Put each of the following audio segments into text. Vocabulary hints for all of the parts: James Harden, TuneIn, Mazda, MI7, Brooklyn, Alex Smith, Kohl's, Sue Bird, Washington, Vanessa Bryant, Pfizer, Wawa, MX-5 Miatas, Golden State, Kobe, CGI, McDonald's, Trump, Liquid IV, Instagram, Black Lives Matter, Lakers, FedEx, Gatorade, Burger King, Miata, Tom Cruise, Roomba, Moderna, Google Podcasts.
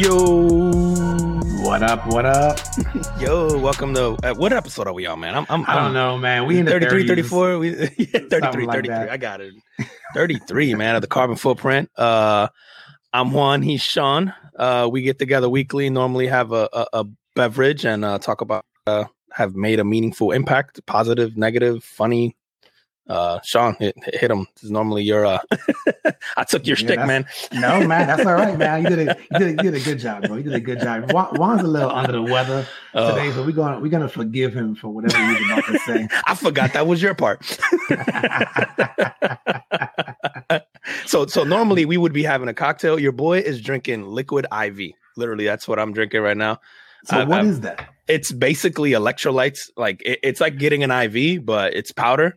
Yo, what up? Yo, welcome to what episode are we on, man? I don't know, man. We in the 33, 34, 33, like 33. I got it. 33, man, of the Carbon Footprint. I'm Juan, he's Sean. We get together weekly, normally have a beverage and talk about have made a meaningful impact, positive, negative, funny. Sean, hit him. This is normally your I took your shtick, man. No, man, that's all right, man. You did a good job, bro. You did a good job. Juan's a little under the weather today, so we're gonna forgive him for whatever he was about to say. I forgot that was your part. So normally we would be having a cocktail. Your boy is drinking Liquid IV. Literally, that's what I'm drinking right now. So what is that? It's basically electrolytes. Like it's like getting an IV, but it's powder.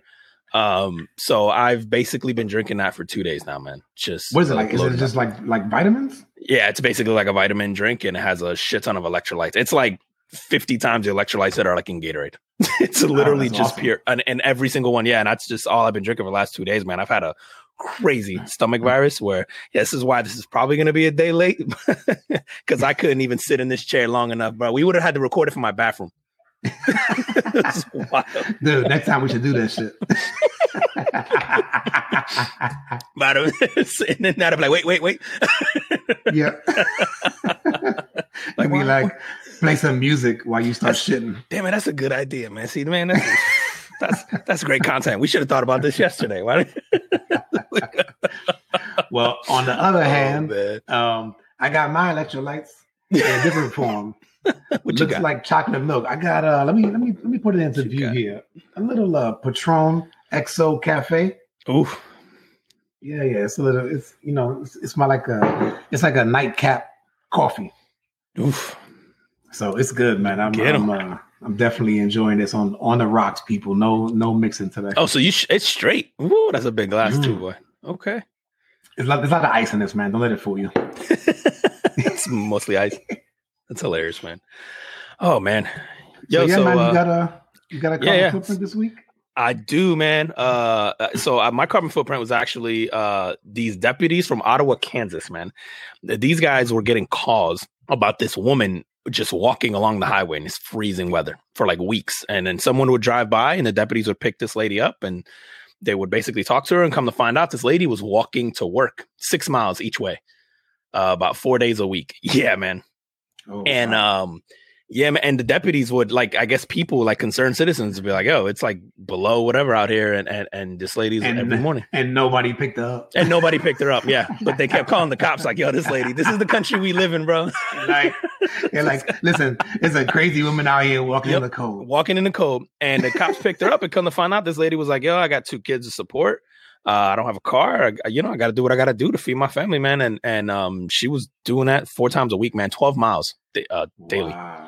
So I've basically been drinking that for 2 days now, man. Just what is it like? Is it just like vitamins? Yeah, it's basically like a vitamin drink, and it has a shit ton of electrolytes. It's like 50 times the electrolytes that are like in Gatorade. It's literally just awesome. Pure and every single one. Yeah, and that's just all I've been drinking for the last 2 days, man. I've had a crazy stomach virus where this is why this is probably going to be a day late because I couldn't even sit in this chair long enough, bro. We would have had to record it from my bathroom. That's wild. Dude, next time we should do that shit. Sitting in that, I'm like, wait. Yeah. Like we play some music while you start shitting. Damn it, that's a good idea, man. See, man, that's great content. We should have thought about this yesterday. Why? Well, on the other hand, I got my electrolytes in a different form. What looks like chocolate milk. I got let me put it into view here. A little Patron XO Cafe. Oof. Yeah. It's like a nightcap coffee. Oof. So it's good, man. I'm definitely enjoying this on the rocks, people. No mixing today. Oh, so it's straight. Ooh, that's a big glass too, boy. Okay. There's a lot of ice in this, man. Don't let it fool you. It's mostly ice. That's hilarious, man. Oh, man. Yo, man, you got a carbon footprint this week? I do, man. My carbon footprint was actually these deputies from Ottawa, Kansas, man. These guys were getting calls about this woman just walking along the highway in this freezing weather for like weeks. And then someone would drive by and the deputies would pick this lady up and they would basically talk to her, and come to find out this lady was walking to work 6 miles each way, about 4 days a week. Yeah, man. Oh, and wow. And the deputies would people concerned citizens would be like, "Oh, it's like below whatever out here," and this lady's every morning, and nobody picked her up, Yeah, but they kept calling the cops, like, "Yo, this lady, this is the country we live in, bro." Listen, it's a crazy woman out here walking in the cold, and the cops picked her up, and come to find out, this lady was like, "Yo, I got two kids to support. I don't have a car. I got to do what I got to do to feed my family, man." And she was doing that 4 times a week, man, 12 miles daily. Wow.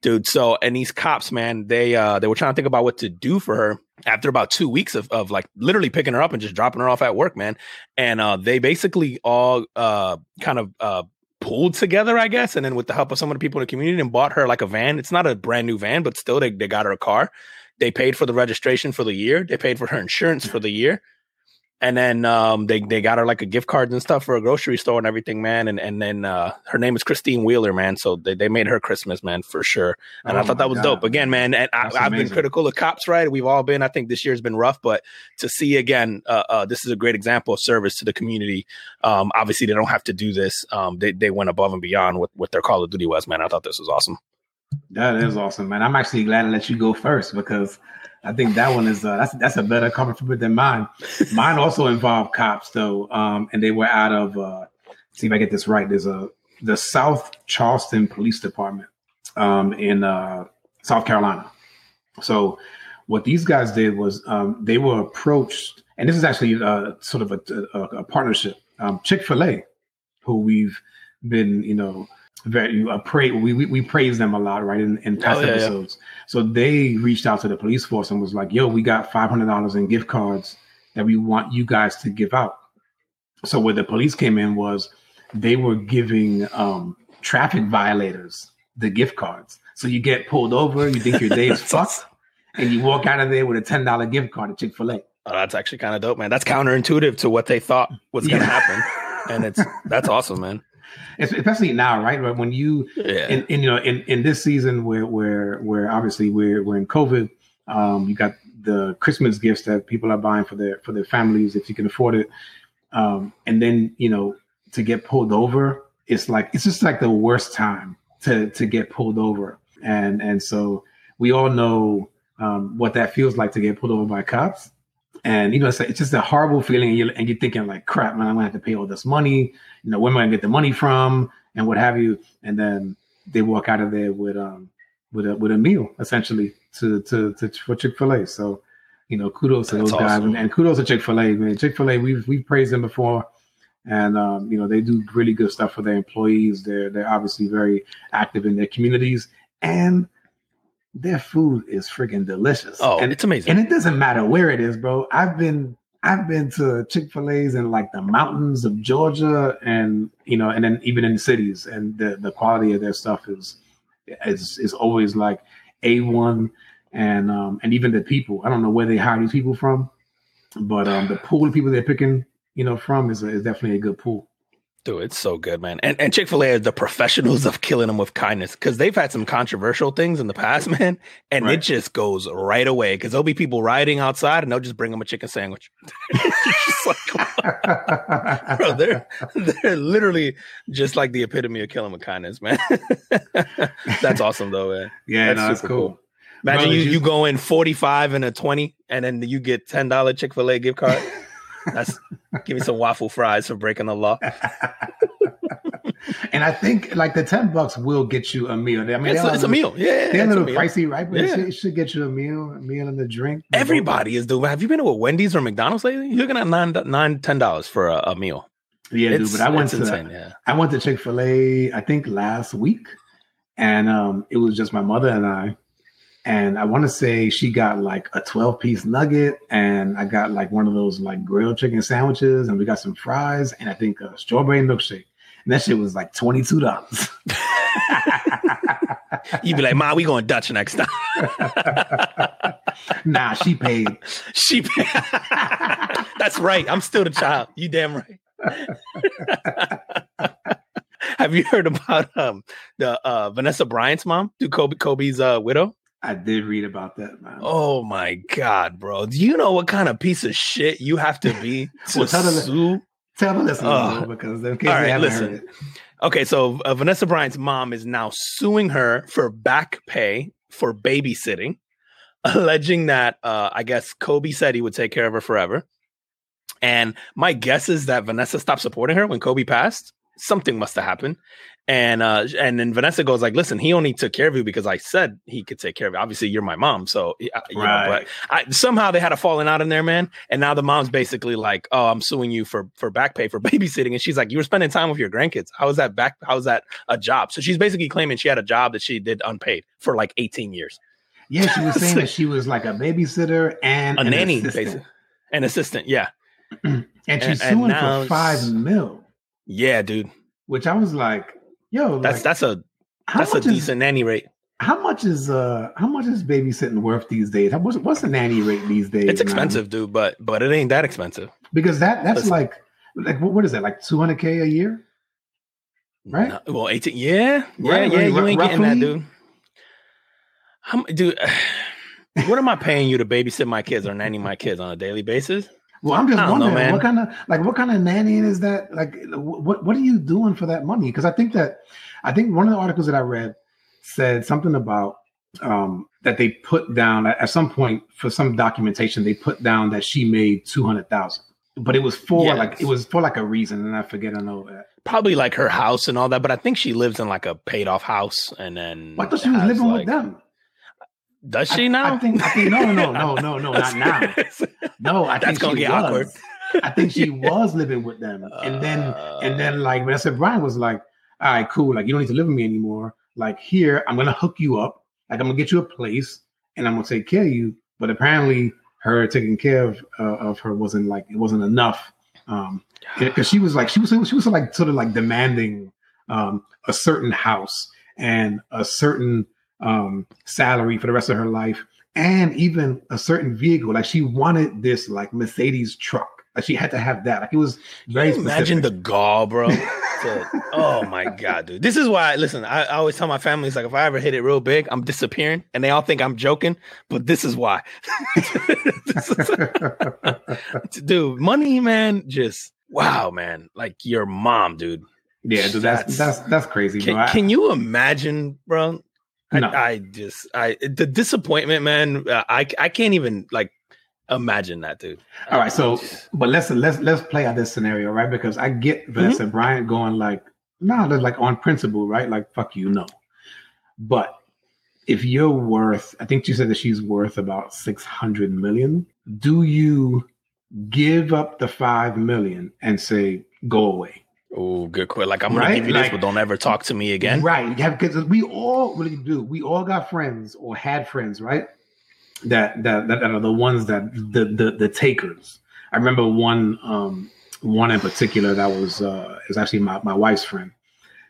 Dude. So, and these cops, man, they were trying to think about what to do for her after about 2 weeks of like literally picking her up and just dropping her off at work, man. And they basically all kind of pulled together, I guess. And then with the help of some of the people in the community, and bought her like a van. It's not a brand new van, but still they got her a car. They paid for the registration for the year. They paid for her insurance for the year. And then they got her like a gift card and stuff for a grocery store and everything, man. And then her name is Christine Wheeler, man. So they made her Christmas, man, for sure. And I thought that was dope. Again, man, and I've been critical of cops, right? We've all been. I think this year's been rough, but to see again, this is a great example of service to the community. Obviously, they don't have to do this. They went above and beyond what their Call of Duty was, man. I thought this was awesome. That is awesome, man. I'm actually glad to let you go first because I think that one is that's a better cover for it than mine. Mine also involved cops though, and they were out of see if I get this right. There's the South Charleston Police Department in South Carolina. So what these guys did was they were approached, and this is actually sort of a partnership. Chick-fil-A, who we've been we praise them a lot, right? In past episodes. Yeah. So they reached out to the police force and was like, "Yo, we got $500 in gift cards that we want you guys to give out." So where the police came in was they were giving traffic violators the gift cards. So you get pulled over, you think your day is fucked, and you walk out of there with a $10 gift card at Chick-fil-A. Oh, that's actually kind of dope, man. That's counterintuitive to what they thought was going to happen, and that's awesome, man. especially now, right? But when you, and you know, in this season where obviously we're in COVID, you got the Christmas gifts that people are buying for their families if you can afford it, and then you know to get pulled over, it's like it's just like the worst time to get pulled over, and so we all know what that feels like to get pulled over by cops. And, you know, it's just a horrible feeling. And you're thinking like, crap, man, I'm going to have to pay all this money. You know, where am I going to get the money from and what have you? And then they walk out of there with a meal, essentially, for Chick-fil-A. So, you know, kudos to those guys. And kudos to Chick-fil-A. Man, Chick-fil-A, we've praised them before. And, you know, they do really good stuff for their employees. They're obviously very active in their communities. And their food is freaking delicious. Oh, and it's amazing. And it doesn't matter where it is, bro. I've been to Chick-fil-A's in like the mountains of Georgia and, you know, and then even in the cities, and the quality of their stuff is always like A1, and even the people, I don't know where they hire these people from, but, the pool of people they're picking, you know, from is definitely a good pool. Dude, it's so good, man. And Chick-fil-A are the professionals of killing them with kindness, because they've had some controversial things in the past, man. And It just goes right away, because there'll be people rioting outside and they'll just bring them a chicken sandwich. It's just like, bro, they're literally just like the epitome of killing with kindness, man. That's awesome, though, man. Yeah, that's cool. Imagine bro, you go in 45 and a 20 and then you get $10 Chick-fil-A gift card. That's give me some waffle fries for breaking the law. And I think like the $10 will get you a meal. I mean, it's a meal. Yeah, they're a little pricey, right? But it should get you a meal and a drink. Everybody is doing. Have you been to a Wendy's or McDonald's lately? You're looking at $9, $10 for a meal. Yeah, dude. But I went to Chick-fil-A, I think last week, and it was just my mother and I. And I want to say she got like a 12-piece nugget, and I got like one of those like grilled chicken sandwiches, and we got some fries, and I think a strawberry milkshake. And that shit was like $22. You be like, Ma, we going Dutch next time. Nah, she paid. She paid. That's right. I'm still the child. You damn right. Have you heard about the Vanessa Bryant's mom, Kobe's widow? I did read about that, man. Oh my God, bro! Do you know what kind of piece of shit you have to be to tell the listeners, because in case they haven't heard it. Okay, so Vanessa Bryant's mom is now suing her for back pay for babysitting, alleging that I guess Kobe said he would take care of her forever. And my guess is that Vanessa stopped supporting her when Kobe passed. Something must have happened. And then Vanessa goes like, listen, he only took care of you because I said he could take care of you. Obviously, you're my mom. So you know, but somehow they had a falling out in there, man. And now the mom's basically like, oh, I'm suing you for back pay for babysitting. And she's like, you were spending time with your grandkids. How is that a job? So she's basically claiming she had a job that she did unpaid for like 18 years. Yeah, she was saying that she was like a babysitter and a nanny, basically. An assistant, yeah. And she's suing for $5 million. Yeah, dude. Which I was like, yo, that's a decent nanny rate. How much is babysitting worth these days? What's the nanny rate these days? It's expensive, dude, but it ain't that expensive. Because that's like what is that, like $200K a year? Right? No, well, 18. Yeah. Right, yeah, right, you ain't getting that, dude. Dude, what am I paying you to babysit my kids or nanny my kids on a daily basis? Well, I'm just wondering, know, what kind of nannying is that? Like, what are you doing for that money? Because I think one of the articles that I read said something about that they put down at some point for some documentation. They put down that she made $200,000, but it was for like a reason, and I forget. I know that. Probably like her house and all that, but I think she lives in like a paid off house, and then I thought she was living with them. Does she now? I think no, not now. No, I think she was. I think she was living with them, and then like Vanessa Bryant was like, "All right, cool. Like you don't need to live with me anymore. Like here, I'm gonna hook you up. Like I'm gonna get you a place, and I'm gonna take care of you." But apparently, her taking care of her wasn't like it wasn't enough, because she was demanding a certain house and a certain salary for the rest of her life, and even a certain vehicle. Like she wanted this like Mercedes truck Like she had to have that. Like it was very specific. Imagine the gall, bro. Oh my God, dude. This is why, listen, I always tell my family, it's like, if I ever hit it real big, I'm disappearing. And they all think I'm joking, but this is why. Dude, money, man, just, wow, man. Like your mom, dude. Yeah, dude, that's crazy. Bro. Can you imagine, bro? No. I the disappointment, man. I can't even like imagine that, dude. All right, so but let's play out this scenario, right? Because I get Vanessa Bryant going like, like on principle, right? Like fuck you, no. But if you're worth, I think you said that she's worth about $600 million. Do you give up the $5 million and say go away? Oh, good question. Like, I'm going to give you this, but don't ever talk to me again. Right. Because we all really do. We all got friends or had friends, right? That are the ones that the takers. I remember one in particular that was actually my wife's friend.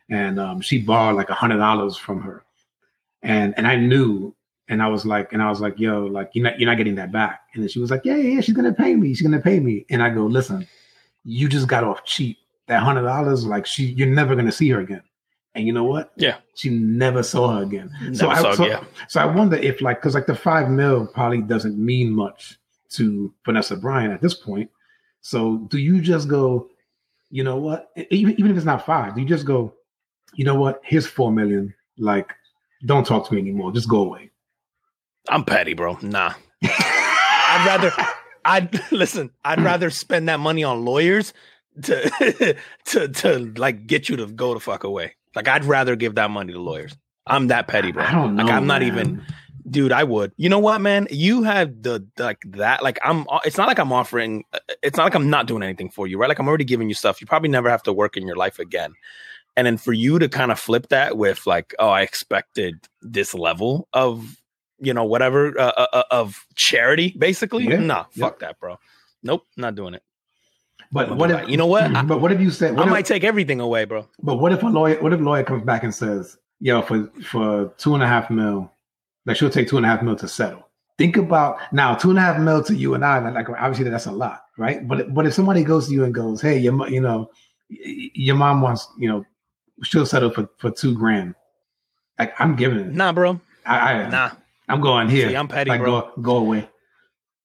And she borrowed like $100 from her. And I knew, and I was like, yo, like, you're not getting that back. And then she was like, yeah, she's going to pay me. She's going to pay me. And I go, listen, you just got off cheap. That $100, like you're never gonna see her again, and you know what? Yeah, she never saw her again. So I wonder if like, because like the $5 million probably doesn't mean much to Vanessa Bryant at this point. So do you just go, you know what? Even if it's not $5, do you just go, you know what? Here's $4 million. Like, don't talk to me anymore. Just go away. I'm petty, bro. Nah, I'd rather spend that money on lawyers. To like get you to go the fuck away. Like I'd rather give that money to lawyers. I'm that petty, bro. I don't know, like I'm not even, dude. I would. You know what, man? You have the like that. Like I'm. It's not like I'm offering. It's not like I'm not doing anything for you, right? Like I'm already giving you stuff. You probably never have to work in your life again. And then for you to kind of flip that with like, oh, I expected this level of, you know, whatever of charity, basically. Yeah. Nah, fuck that, bro. Nope, not doing it. But what if, you know what? But what if you said? I might take everything away, bro. But what if a lawyer? What if a lawyer comes back and says, "Yo, for $2.5 million, like she'll take $2.5 million to settle." Think about now, $2.5 million to you and I, like obviously that's a lot, right? But if somebody goes to you and goes, "Hey, your mom wants, she'll settle for $2,000," like I'm giving it. Nah, bro. I'm going here. See, I'm petty, like, bro. Go away.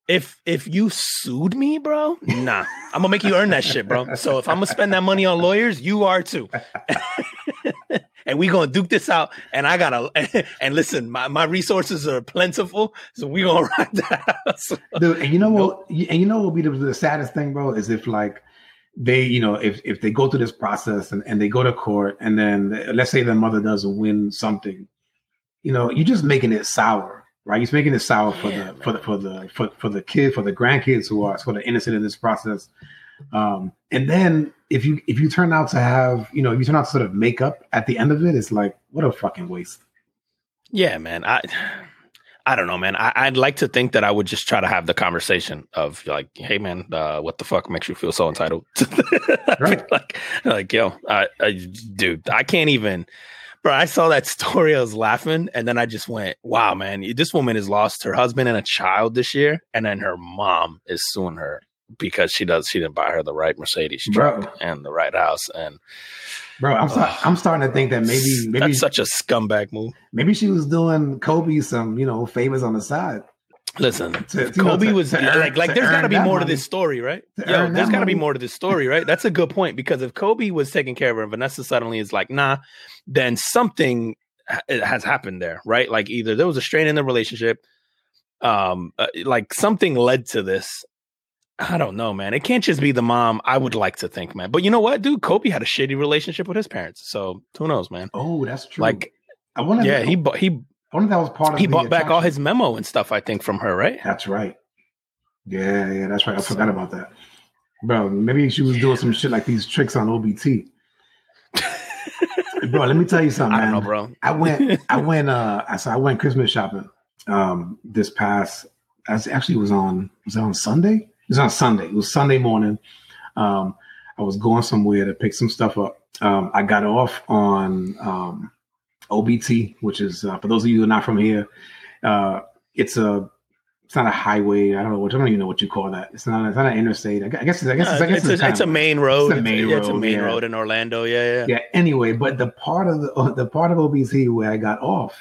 If you sued me, bro, nah, I'm gonna make you earn that shit, bro. So if I'm gonna spend that money on lawyers, you are too. And we gonna duke this out. And I gotta, and listen, my resources are plentiful, so we gonna ride that out. So, dude, and you know what? And you know what would be the saddest thing, bro, is if like they, if they go through this process and they go to court, and then let's say their mother doesn't win something, you're just making it sour. Right, he's making it sour for the kid, for the grandkids who are sort of innocent in this process. And then if you turn out to have, if you turn out to sort of make up at the end of it, it's like what a fucking waste. Yeah, man. I don't know, man. I'd like to think that I would just try to have the conversation of like, hey, man, what the fuck makes you feel so entitled? Right. Like, yo, dude, I can't even. Bro, I saw that story. I was laughing, and then I just went, "Wow, man! This woman has lost her husband and a child this year, and then her mom is suing her because she didn't buy her the right Mercedes truck and the right house." And bro, I'm starting to think that maybe that's such a scumbag move. Maybe she was doing Kobe some favors on the side. Listen, Kobe was like there's got to be more to this story, right? Yo, there's got to be more to this story, right? That's a good point, because if Kobe was taking care of her and Vanessa suddenly is like, nah, then something has happened there, right? Like either there was a strain in the relationship, like something led to this. I don't know, man. It can't just be the mom. I would like to think, man. But you know what, dude? Kobe had a shitty relationship with his parents, so who knows, man? Oh, that's true. Like, I want to. Yeah, he. I wonder if that was part of he bought attraction. Back all his memo and stuff, I think, from her, right? That's right. Yeah, that's right. I forgot about that. Bro, maybe she was doing some shit like these tricks on OBT. Bro, let me tell you something, man. I don't know, bro. I went Christmas shopping this past, It was Sunday morning. I was going somewhere to pick some stuff up. I got off on OBT, which is for those of you who are not from here, it's a It's not a highway. I don't know what. I don't even know what you call that. It's not an interstate. I guess it's a main road. It's a main road in Orlando. Yeah. Anyway, but the part of OBT where I got off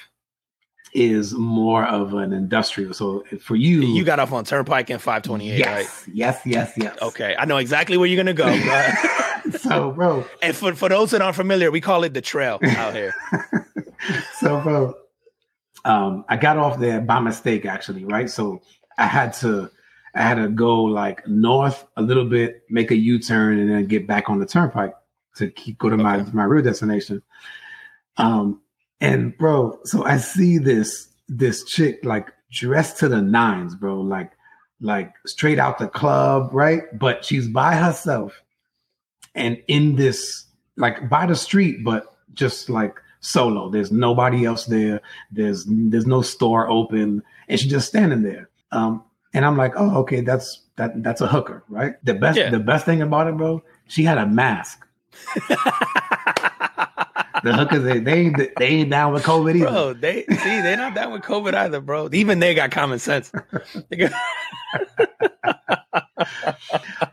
is more of an industrial. So for you got off on Turnpike and 528. Yes, right? Yes. Okay, I know exactly where you're gonna go. So, bro. And for those that aren't familiar, we call it the trail out here. So, bro. I got off there by mistake, actually, right? So I had to go like north a little bit, make a U-turn, and then get back on the turnpike to go to my real destination. And bro, so I see this chick like dressed to the nines, bro, like straight out the club, right? But she's by herself and in this like by the street, but just like solo. There's nobody else there. There's no store open, and she's just standing there. And I'm like, oh, okay, that's a hooker, right? The best thing about it, bro, she had a mask. The hookers, they ain't down with COVID either. Bro, they're not down with COVID either, bro. Even they got common sense.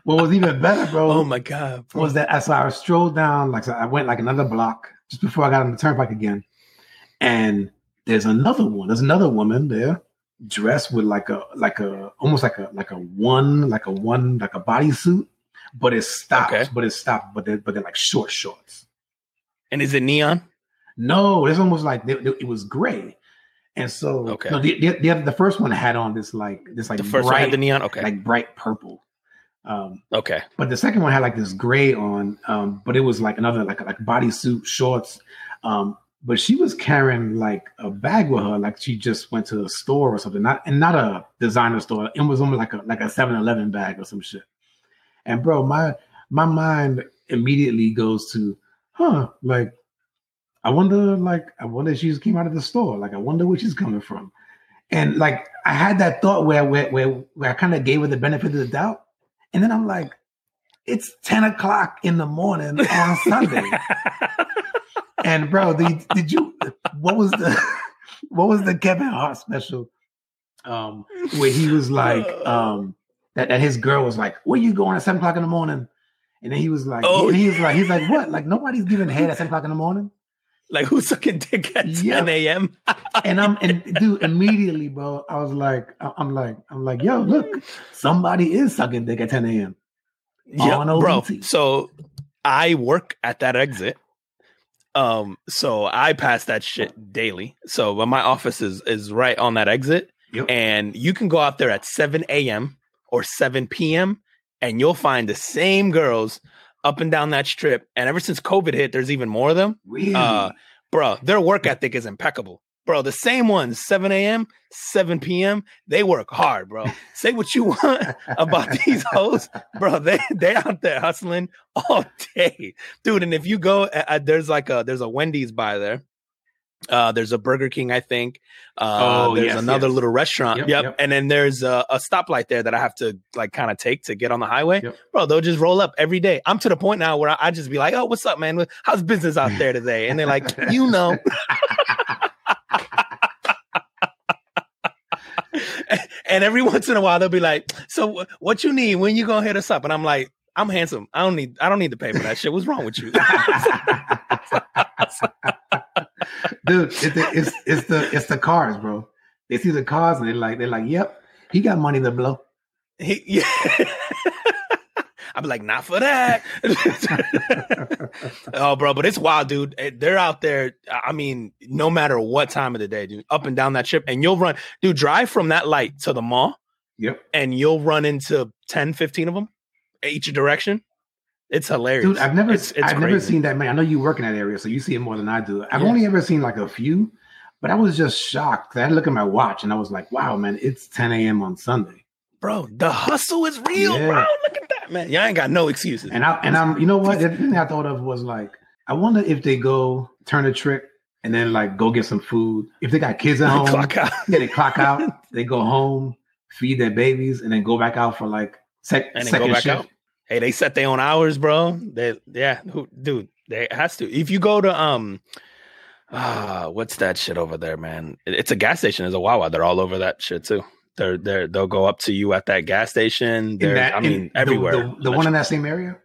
What was even better, bro? Oh my God, bro. Was that I strolled down, I went like another block. Just before I got on the turnpike again, and there's another one. There's another woman there, dressed with almost like a bodysuit, but it's stopped. Okay. But they're like short shorts. And is it neon? No, it's almost like it was gray. And so, okay. No, the first one had on this the first bright, one had the neon. Okay, like bright purple. Okay. But the second one had like this gray on, but it was like another like bodysuit shorts. But she was carrying like a bag with her, like she just went to a store or something, not a designer store. It was almost like a 7-Eleven bag or some shit. And bro, my mind immediately goes to, I wonder if she just came out of the store. Like I wonder where she's coming from. And like I had that thought where I kind of gave her the benefit of the doubt. And then I'm like, it's 10 o'clock in the morning on Sunday. And bro, what was the Kevin Hart special? Where he was like, that his girl was like, where you going at 7 o'clock in the morning? And then he was like, he's like, what? Like nobody's giving head at 7 o'clock in the morning. Like who's sucking dick at 10 a.m.? and dude, immediately, bro, I was like, I'm like, yo, look, somebody is sucking dick at 10 a.m. Yeah, bro. So I work at that exit. So I pass that shit daily. So but my office is right on that exit, yep. And you can go out there at 7 a.m. or 7 p.m. and you'll find the same girls up and down that strip. And ever since COVID hit, there's even more of them. Really? Bro, their work ethic is impeccable. Bro, the same ones, 7 a.m., 7 p.m., they work hard, bro. Say what you want about these hoes. Bro, they out there hustling all day. Dude, and if you go, there's a Wendy's by there. There's a Burger King, I think. There's another little restaurant. Yep. And then there's a stoplight there that I have to like kind of take to get on the highway. Yep. Bro, they'll just roll up every day. I'm to the point now where I just be like, oh, what's up, man? How's business out there today? And they're like, you know. And every once in a while, they'll be like, so what you need? When you going to hit us up? And I'm like, I'm handsome. I don't need to pay for that shit. What's wrong with you? Dude, it's the cars, bro. They see the cars and they're like, yep, he got money to blow. I'm like, not for that. Oh, bro, but it's wild, dude. They're out there. I mean, no matter what time of the day, dude, up and down that strip, and you'll run, dude, drive from that light to the mall. Yep. And you'll run into 10, 15 of them each direction. It's hilarious. Dude, I've never seen that many. I know you work in that area, so you see it more than I do. I've only ever seen like a few, but I was just shocked. I looked at my watch and I was like, wow, man, it's 10 a.m. on Sunday. Bro, the hustle is real, bro. Look at that, man. Y'all ain't got no excuses. And I'm, you know what? The thing I thought of was like, I wonder if they go turn a trick and then like go get some food. If they got kids at home, they clock out, they go home, feed their babies, and then go back out for like second shift. Out. Hey, they set their own hours, bro. They has to. If you go to what's that shit over there, man? It's a gas station. It's a Wawa. They're all over that shit too. They'll go up to you at that gas station. Everywhere. The one in that same area?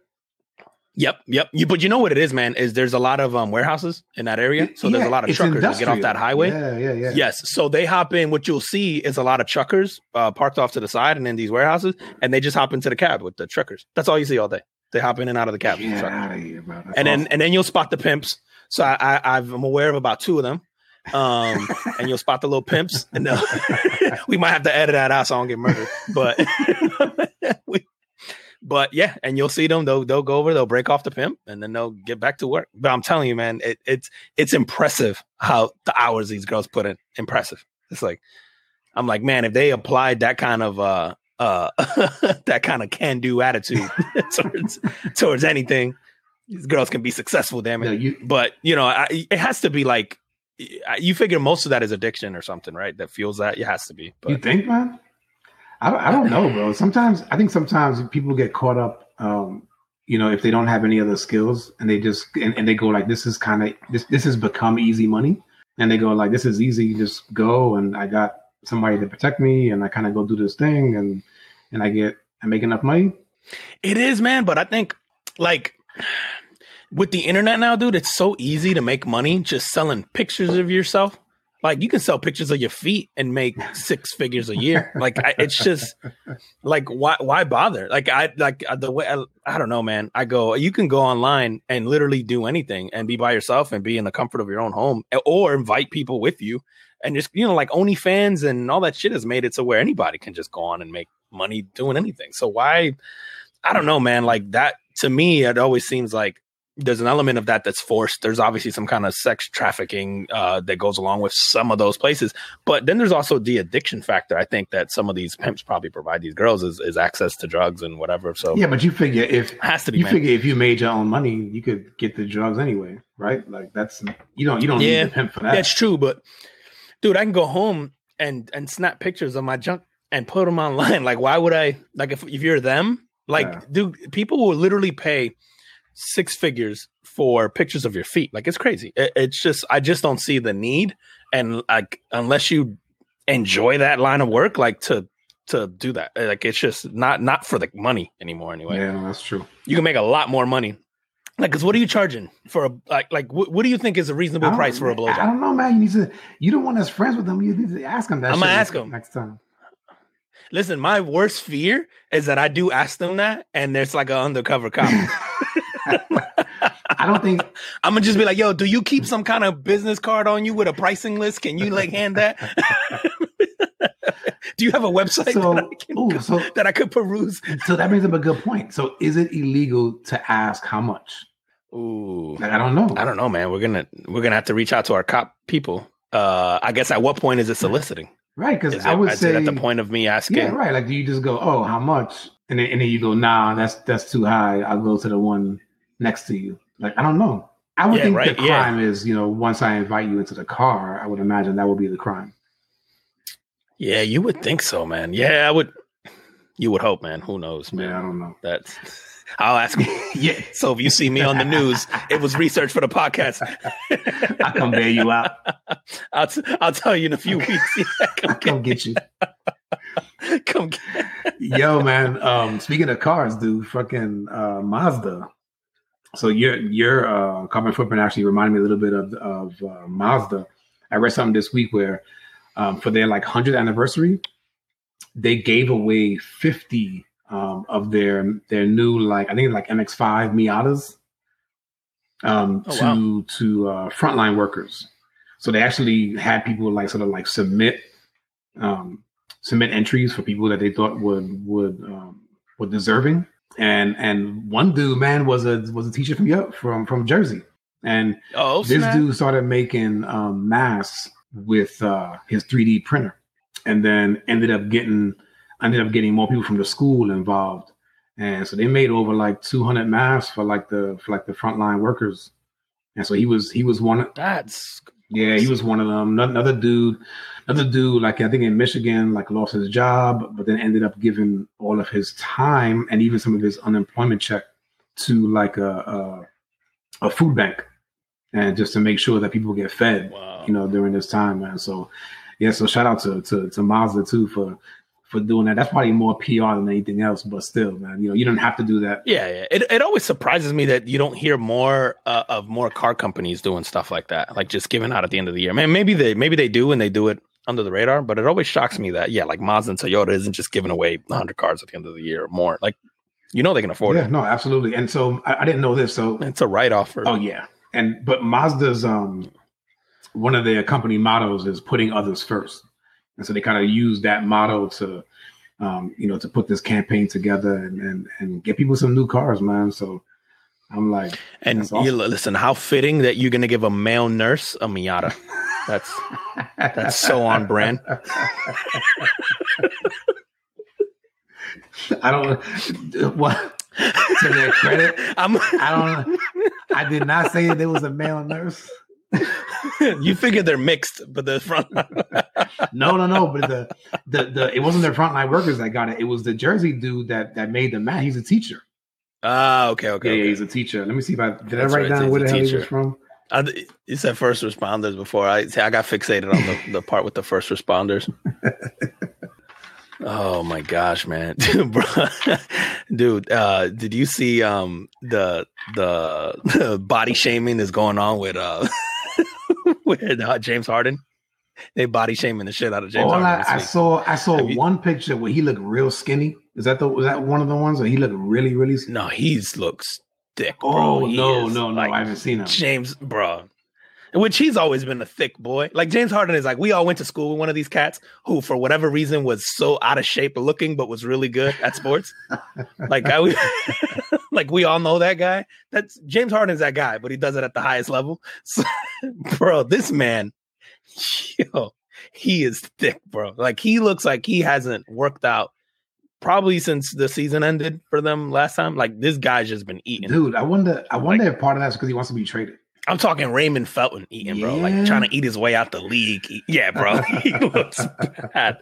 Yep. But you know what it is, man, is there's a lot of warehouses in that area. So there's a lot of truckers that get off that highway. Yeah. Yes. So they hop in. What you'll see is a lot of truckers parked off to the side and in these warehouses. And they just hop into the cab with the truckers. That's all you see all day. They hop in and out of the cab. Get out of here, bro. And then you'll spot the pimps. So I'm aware of about two of them. And you'll spot the little pimps. And we might have to edit that out so I don't get murdered. But yeah, and you'll see them. They'll go over. They'll break off the pimp, and then they'll get back to work. But I'm telling you, man, it's impressive how the hours these girls put in. Impressive. It's like, I'm like, man, if they applied that kind of that kind of can-do attitude towards anything, these girls can be successful. Damn it! No, but you know, it has to be like, you figure most of that is addiction or something, right? That fuels that. It has to be. But, you think, man? I don't know, bro. Sometimes people get caught up, if they don't have any other skills and they just and they go like, this has become easy money, and they go like, this is easy, just go, and I got somebody to protect me, and I kind of go do this thing, and I make enough money. It is, man, but I think like with the internet now, dude, it's so easy to make money just selling pictures of yourself. Like, you can sell pictures of your feet and make 6 figures a year. Like, it's just like, why bother? Like, I don't know, man. You can go online and literally do anything and be by yourself and be in the comfort of your own home, or invite people with you. And just, like OnlyFans and all that shit has made it to where anybody can just go on and make money doing anything. So why? I don't know, man. Like, that to me, it always seems like there's an element of that that's forced. There's obviously some kind of sex trafficking that goes along with some of those places. But then there's also the addiction factor. I think that some of these pimps probably provide these girls is access to drugs and whatever. So yeah, but you figure if you made your own money, you could get the drugs anyway, right? Like, that's you don't need the pimp for that. That's true, but dude, I can go home and snap pictures of my junk and put them online. Like, why would I? Like, if you're them, like, dude, people will literally pay 6 figures for pictures of your feet. Like, it's crazy. It's just, I just don't see the need. And like, unless you enjoy that line of work, like to do that, like, it's just not for the money anymore. Anyway, yeah, that's true. You can make a lot more money. Like, cause what are you charging for a what do you think is a reasonable price for a blowjob? I don't know, man. You don't want us friends with them. You need to ask them that. I'm gonna ask them next time. Listen, my worst fear is that I do ask them that, and there's like an undercover cop. I don't think I'm gonna just be like, yo, do you keep some kind of business card on you with a pricing list? Can you like hand that? Do you have a website that I could peruse? So that brings up a good point. So is it illegal to ask how much? Ooh, like, I don't know, man. We're gonna have to reach out to our cop people. I guess at what point is it soliciting? Right, because I would say at the point of me asking. Yeah, right. Like, do you just go, oh, how much? And then you go, nah, that's too high. I'll go to the one next to you. Like, I don't know. I would think the crime is, once I invite you into the car, I would imagine that would be the crime. Yeah, you would think so, man. Yeah, I would. You would hope, man. Who knows, man? Yeah, I don't know. I'll ask. Yeah. So if you see me on the news, it was research for the podcast. I'll come bail you out. I'll tell you in a few weeks. Yeah, I'll come get you. Come get. Yo, man. Speaking of cars, dude, fucking Mazda. So your carbon footprint actually reminded me a little bit of Mazda. I read something this week where for their like 100th anniversary, they gave away 50 of their new, like, I think like MX-5 Miatas to frontline workers. So they actually had people like sort of like submit entries for people that they thought were deserving. And one dude, man, was a teacher from Jersey, and dude started making masks with his 3D printer, and then ended up getting more people from the school involved, and so they made over like 200 masks for the frontline workers, and so he was one. He was one of them. Another dude, like I think in Michigan, like lost his job, but then ended up giving all of his time and even some of his unemployment check to like a food bank, and just to make sure that people get fed, during this time, man. So yeah, so shout out to Mazda too for doing that. That's probably more PR than anything else, but still, man, you don't have to do that. Yeah. It always surprises me that you don't hear more of more car companies doing stuff like that, like just giving out at the end of the year. Man, maybe they do, and they do it under the radar, but it always shocks me that, yeah, like Mazda and Toyota isn't just giving away 100 cars at the end of the year or more. Like, they can afford it. Yeah, no, absolutely. And so I didn't know this. So it's a write-off. Oh yeah, but Mazda's one of their company mottos is putting others first. And so they kind of use that motto to, to put this campaign together and get people some new cars, man. So I'm like, and awesome. Listen, how fitting that you're going to give a male nurse a Miata. That's so on brand. To their credit, I did not say there was a male nurse. You figured they're mixed, but the front line. No. But the it wasn't the frontline workers that got it. It was the Jersey dude that made the math. He's a teacher. Okay. Yeah, he's a teacher. Let me see if I write down where the hell he was from. You said first responders before. I got fixated on the part with the first responders. Oh my gosh, man, dude! Did you see the body shaming that's going on with James Harden? They body shaming the shit out of James Harden. I saw one picture where he looked real skinny. Was that one of the ones where he looked really, really skinny? No, he looks thick. Oh, bro. No! Like, I haven't seen him. James, bro. Which he's always been a thick boy. Like James Harden is like, we all went to school with one of these cats who, for whatever reason, was so out of shape looking, but was really good at sports. Like we all know that guy. That's James Harden's that guy, but he does it at the highest level. So, bro, this man, he is thick, bro. Like he looks like he hasn't worked out probably since the season ended for them last time. Like this guy's just been eating. Dude, I wonder if part of that's because he wants to be traded. I'm talking Raymond Felton eating, bro, like trying to eat his way out the league. Yeah, bro, he looks bad.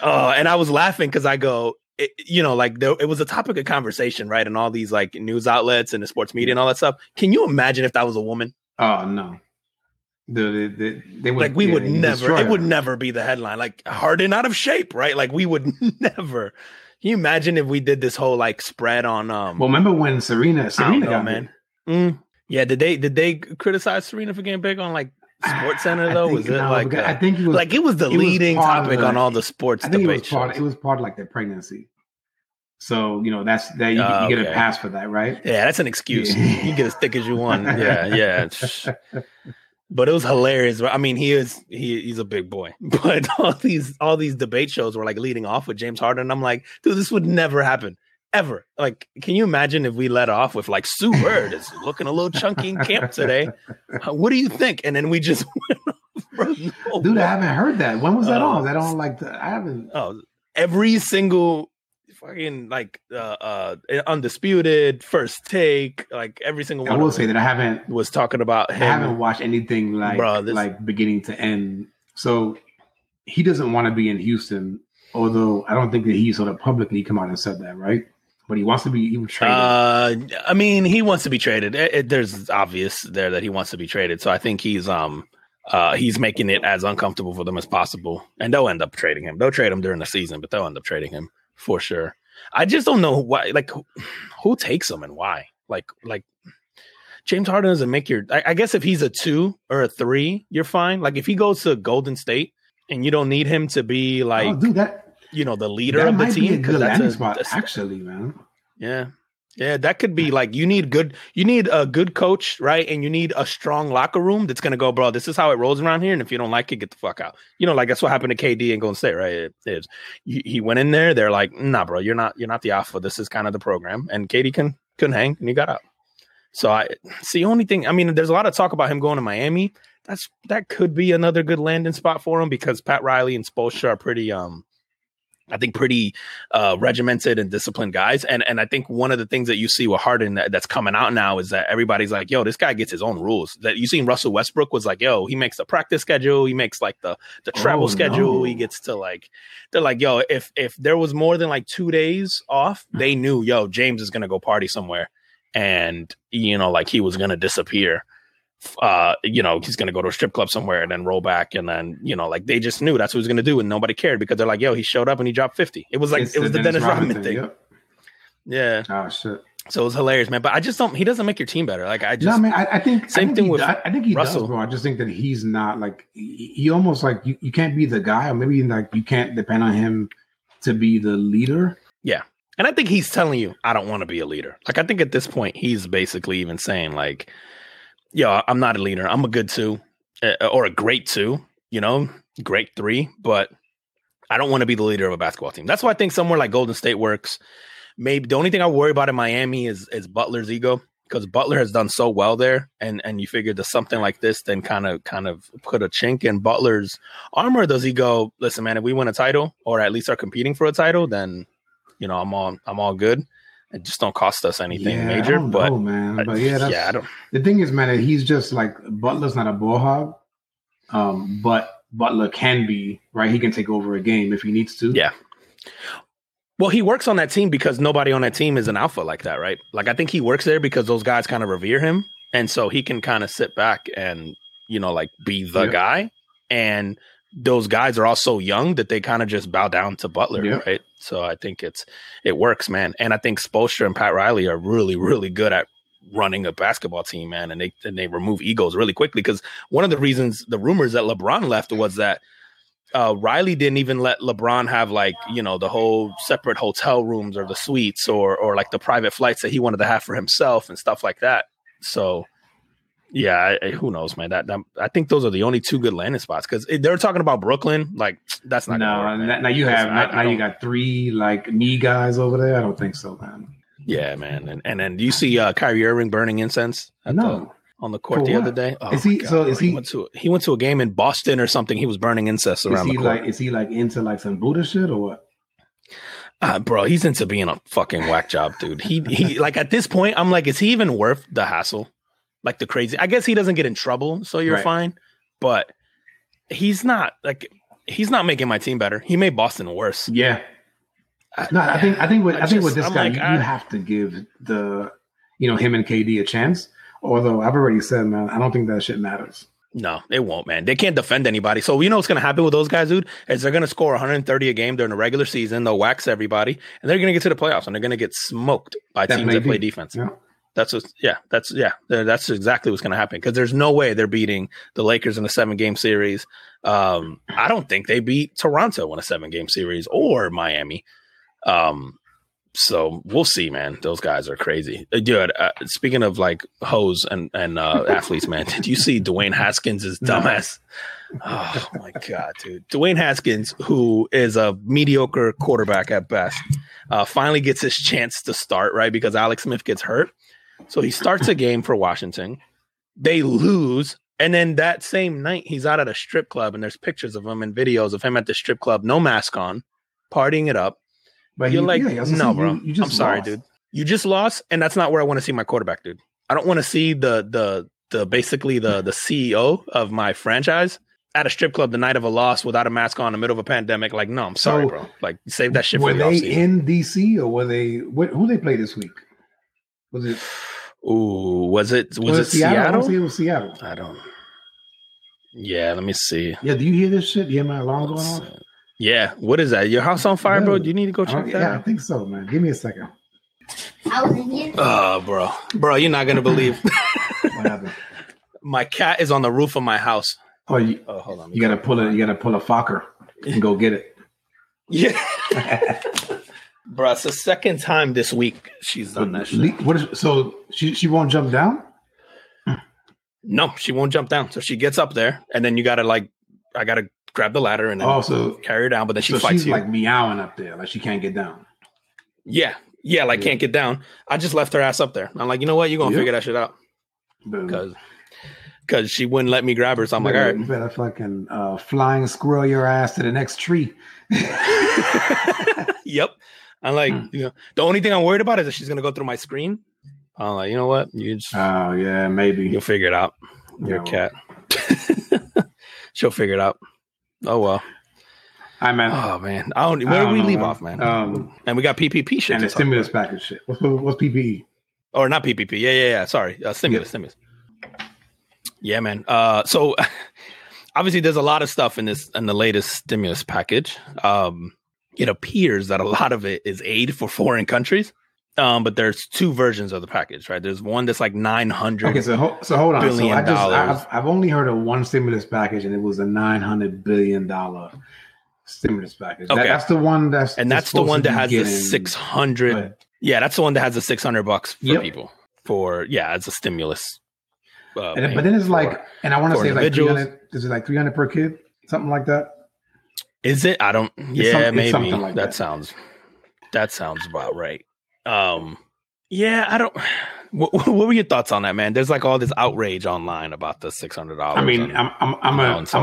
Oh, and I was laughing because I go, it was a topic of conversation, right? And all these like news outlets and the sports media and all that stuff. Can you imagine if that was a woman? Oh, no. They would, like we would never, it would never be the headline. Like Harden out of shape, right? Like we would never. Can you imagine if we did this whole like spread on? Well, remember when Serena got man. Mm. Yeah, did they criticize Serena for getting big on like Sports Center though? I think it was the leading topic on all the sports debate. It was part of like their pregnancy, so that's that you get a pass for that, right? Yeah, that's an excuse. Yeah. You get as thick as you want. Yeah. But it was hilarious. I mean, he's a big boy. But all these debate shows were like leading off with James Harden. And I'm like, dude, this would never happen. Ever. Like, can you imagine if we let off with like Sue Bird is looking a little chunky in camp today? What do you think? And then we just went off. Bro, no, dude, I haven't heard that. When was that on? That on like I haven't. Oh, every single fucking like Undisputed, First Take, like every single one. I will say that I haven't was talking about him. I haven't watched anything like like beginning to end. So he doesn't want to be in Houston. Although I don't think that he sort of publicly come out and said that, right? But he wants to be traded. I mean, he wants to be traded. There's obvious there that he wants to be traded. So I think he's making it as uncomfortable for them as possible. And they'll end up trading him. They'll trade him during the season, but they'll end up trading him for sure. I just don't know why. Like, who takes him and why? Like James Harden doesn't make your. I guess if he's a 2 or a 3, you're fine. Like if he goes to Golden State and you don't need him to be like. Oh, dude, that. The leader of the team. Because that's a spot, actually, man. Yeah, that could be like you need a good coach, right? And you need a strong locker room that's gonna go, bro, this is how it rolls around here. And if you don't like it, get the fuck out. Like that's what happened to KD and Golden State, right? He went in there, they're like, nah, bro, you're not the alpha. This is kind of the program. And KD couldn't hang and he got out. So it's the only thing. I mean, there's a lot of talk about him going to Miami. That could be another good landing spot for him because Pat Riley and Spoelstra are pretty regimented and disciplined guys. And I think one of the things that you see with Harden that's coming out now is that everybody's like, yo, this guy gets his own rules. That you seen Russell Westbrook was like, yo, he makes the practice schedule. He makes like the travel schedule. He gets to like, they're like, yo, if there was more than like 2 days off, they knew, yo, James is going to go party somewhere. And, like he was going to disappear. you know, he's going to go to a strip club somewhere and then roll back. And then, you know, like they just knew that's what he was going to do. And nobody cared because they're like, yo, he showed up and he dropped 50. It was like it was the Dennis Rodman thing. Yep. Yeah. Oh, shit. So it was hilarious, man. But I just don't, he doesn't make your team better. Like I just, no, man, I think he does, bro. I just think that he's not like, he almost like you can't be the guy, or maybe like you can't depend on him to be the leader. Yeah. And I think he's telling you, I don't want to be a leader. Like I think at this point, he's basically even saying like, yo, I'm not a leader. I'm a good two or a great two, you know, great three, but I don't want to be the leader of a basketball team. That's why I think somewhere like Golden State works. Maybe the only thing I worry about in Miami is Butler's ego, because Butler has done so well there. And you figure that something like this then kind of put a chink in Butler's armor. Does he go, listen, man, if we win a title or at least are competing for a title, then, you know, I'm all good. It just don't cost us anything major. I don't. The thing is, man, he's just like Butler's not a ball hog, but Butler can be, right? He can take over a game if he needs to. Yeah. Well, he works on that team because nobody on that team is an alpha like that, right? Like, I think he works there because those guys kind of revere him. And so he can kind of sit back and, you know, like be the guy. And those guys are all so young that they kind of just bow down to Butler, right? So I think it works, man. And I think Spoelstra and Pat Riley are really, really good at running a basketball team, man. And they remove egos really quickly, because one of the reasons the rumors that LeBron left was that Riley didn't even let LeBron have, like, you know, the whole separate hotel rooms or the suites or like the private flights that he wanted to have for himself and stuff like that. So, yeah, who knows, man? That I think those are the only two good landing spots, because they're talking about Brooklyn. Like, that's not gonna work, now. You have you got three like knee guys over there. I don't think so, man. Yeah, man. And then do you see Kyrie Irving burning incense? On the court other day. Oh, is he? So is he? He went to a game in Boston or something. He was burning incense around the court. Like, is he like into like some Buddha shit or what? Bro, he's into being a fucking whack job, dude. He like at this point, I'm like, is he even worth the hassle? Like the crazy. I guess he doesn't get in trouble, so you're fine. But he's not making my team better. He made Boston worse. Yeah. I think with this guy, you have to give him and KD a chance. Although I've already said, man, I don't think that shit matters. No, it won't, man. They can't defend anybody. So you know what's going to happen with those guys, dude, is they're going to score 130 a game during the regular season. They'll wax everybody, and they're going to get to the playoffs, and they're going to get smoked by teams that play defense. Yeah. That's exactly what's going to happen, because there's no way they're beating the Lakers in a 7-game series. I don't think they beat Toronto in a 7-game series or Miami. So we'll see, man. Those guys are crazy, dude. Speaking of like hoes and athletes, man, did you see Dwayne Haskins' dumbass? No. Oh my god, dude! Dwayne Haskins, who is a mediocre quarterback at best, finally gets his chance to start, right? Because Alex Smith gets hurt, so he starts a game for Washington. They lose. And then that same night, he's out at a strip club, and there's pictures of him and videos of him at the strip club, no mask on, partying it up. But you're like, no, bro, I'm sorry, dude. You just lost, and that's not where I want to see my quarterback, dude. I don't want to see the CEO of my franchise at a strip club the night of a loss without a mask on in the middle of a pandemic. Like, no, I'm sorry, bro. Like, save that shit for the offseason. Were they in D.C. or were they – who they play this week? Was it – Was it Seattle? It was Seattle. I don't – yeah, let me see. Yeah, do you hear this shit? Do you hear my alarm going off? Yeah, what is that? Your house on fire, bro? Do you need to go check that? Yeah, I think so, man. Give me a second. I was in here. Oh, bro. Bro, you're not going to believe. What happened? My cat is on the roof of my house. Oh, hold on. You got to pull a Fokker and go get it. Yeah. Bro, it's the second time this week she's done that shit. So she won't jump down? No, she won't jump down. So she gets up there, and then you got to like, I got to grab the ladder and then carry her down, but then she fights you. Like meowing up there, like she can't get down. Yeah, like can't get down. I just left her ass up there. I'm like, you know what? You're gonna figure that shit out, because she wouldn't let me grab her. So I'm like, all right, you better fucking flying squirrel your ass to the next tree. Yep. I'm like, you know, the only thing I'm worried about is that she's gonna go through my screen. I'm like, you know what? You just, oh yeah, maybe you'll figure it out. Your cat, she'll figure it out. Oh well, I mean, oh man, I don't. Where do we leave off, man? And we got PPP shit and the stimulus package shit. What's PPE? Or not PPP? Yeah. Sorry, stimulus. Yeah, man. So obviously there's a lot of stuff in the latest stimulus package. It appears that a lot of it is aid for foreign countries. But there's two versions of the package, right? There's one that's like $900 billion. Okay, so hold on. So I've only heard of one stimulus package, and it was a $900 billion stimulus package. Okay. That's the one that's and that's the one that has the 600. Yeah, that's the one that has the $600 for people for it's a stimulus. But then it's like, and I want to say like 300. Is it like 300 per kid, something like that? Is it? I don't. Yeah, maybe like that. That sounds about right. I don't. What were your thoughts on that, man? There's like all this outrage online about the $600. I mean, So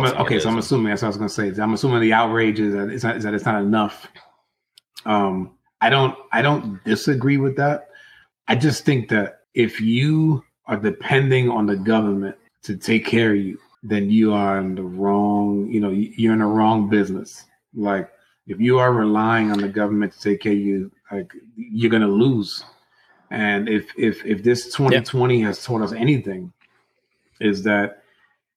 I'm assuming that's what I was going to say. I'm assuming the outrage is that it's not enough. I don't disagree with that. I just think that if you are depending on the government to take care of you, then you are in the wrong. You're in the wrong business. Like if you are relying on the government to take care of you, like you're gonna lose. And if this 2020 has taught us anything, is that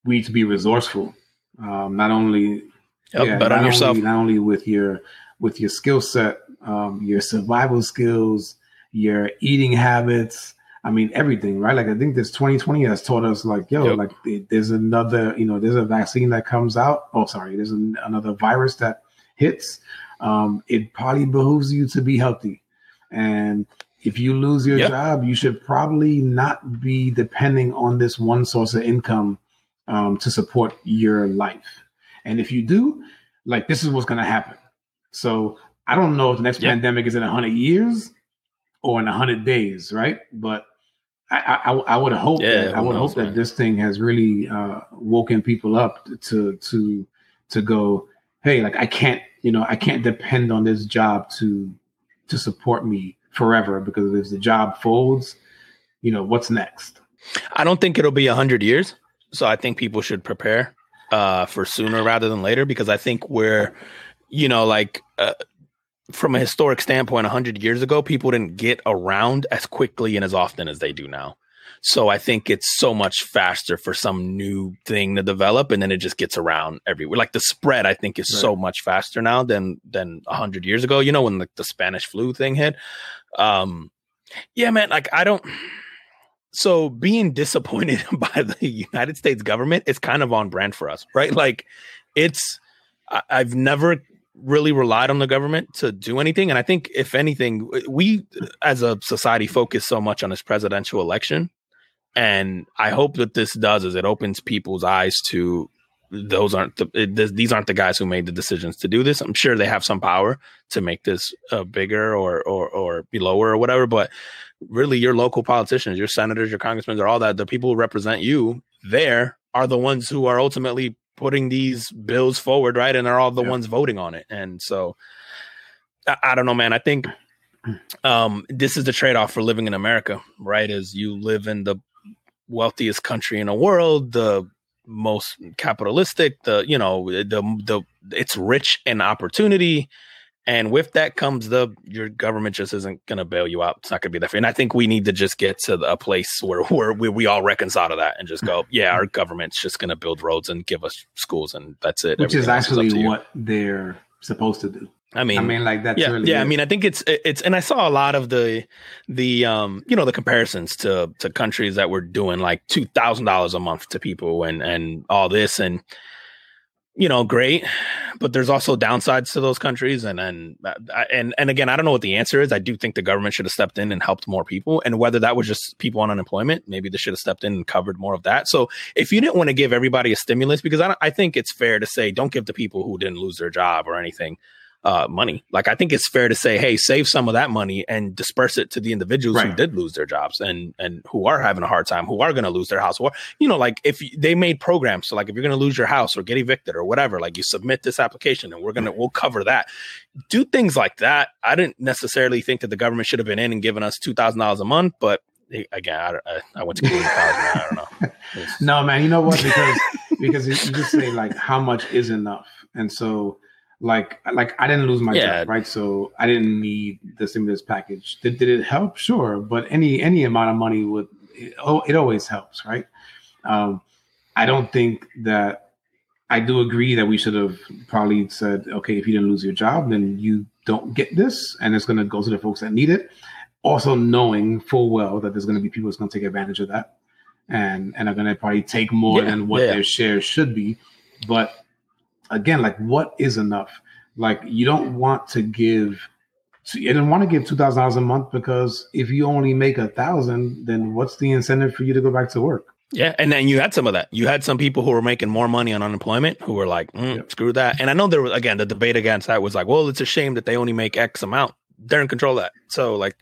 we need to be resourceful. Not only with your skill set, your survival skills, your eating habits. I mean, everything, right? Like I think this 2020 has taught us, like, there's another, there's a vaccine that comes out. Oh, sorry, there's another virus that hits. It probably behooves you to be healthy. And if you lose your job, you should probably not be depending on this one source of income to support your life. And if you do, like, this is what's going to happen. So I don't know if the next pandemic is in 100 years or in 100 days, right? But I would hope that this thing has really woken people up to go, hey, like I can't depend on this job to support me forever, because if the job folds, what's next? I don't think it'll be 100 years. So I think people should prepare for sooner rather than later, because I think we're, from a historic standpoint, 100 years ago, people didn't get around as quickly and as often as they do now. So I think it's so much faster for some new thing to develop, and then it just gets around everywhere. Like the spread, I think, is so much faster now than 100 years ago, when the Spanish flu thing hit. So being disappointed by the United States government is kind of on brand for us, right? Like I've never really relied on the government to do anything. And I think, if anything, we as a society focus so much on this presidential election. And I hope that this does is it opens people's eyes to these aren't the guys who made the decisions to do this. I'm sure they have some power to make this bigger or be lower or whatever. But really, your local politicians, your senators, your congressmen, all that, the people who represent you there are the ones who are ultimately putting these bills forward, right? And they're all the ones voting on it. And so I don't know, man. I think this is the trade-off for living in America, right? Is you live in the wealthiest country in the world, the most capitalistic, it's rich in opportunity. And with that comes your government just isn't going to bail you out. It's not going to be that fair. And I think we need to just get to a place where we all reconcile to that and just go, our government's just going to build roads and give us schools, and that's it. Which is actually what they're supposed to do. I mean, like that's really it. I mean, I think it's, and I saw a lot of the comparisons to countries that were doing like $2,000 a month to people and all this, and great, but there's also downsides to those countries. And again, I don't know what the answer is. I do think the government should have stepped in and helped more people. And whether that was just people on unemployment, maybe they should have stepped in and covered more of that. So if you didn't want to give everybody a stimulus, because I think it's fair to say, don't give the people who didn't lose their job or anything money. Like, I think it's fair to say, hey, save some of that money and disperse it to the individuals who did lose their jobs and who are having a hard time, who are going to lose their house. Or, like if they made programs, so like if you're going to lose your house or get evicted or whatever, like you submit this application and we'll cover that. Do things like that. I didn't necessarily think that the government should have been in and given us $2,000 a month, but again, I went to college. I don't know. No, man, you know what? Because you just say like how much is enough, and so. Like I didn't lose my job, right? So I didn't need the stimulus package. Did it help? Sure, but any amount of money would it always helps, right? I don't think that I do agree that we should have probably said, okay, if you didn't lose your job, then you don't get this, and it's going to go to the folks that need it. Also knowing full well that there's going to be people that's going to take advantage of that and are going to probably take more than what their share should be. But again, like, what is enough? Like, you don't want to give $2,000 a month, because if you only make $1,000, then what's the incentive for you to go back to work? Yeah. And then you had some of that. You had some people who were making more money on unemployment who were like, screw that. And I know there was, again, the debate against that was like, well, it's a shame that they only make X amount. They're in control of that. So like,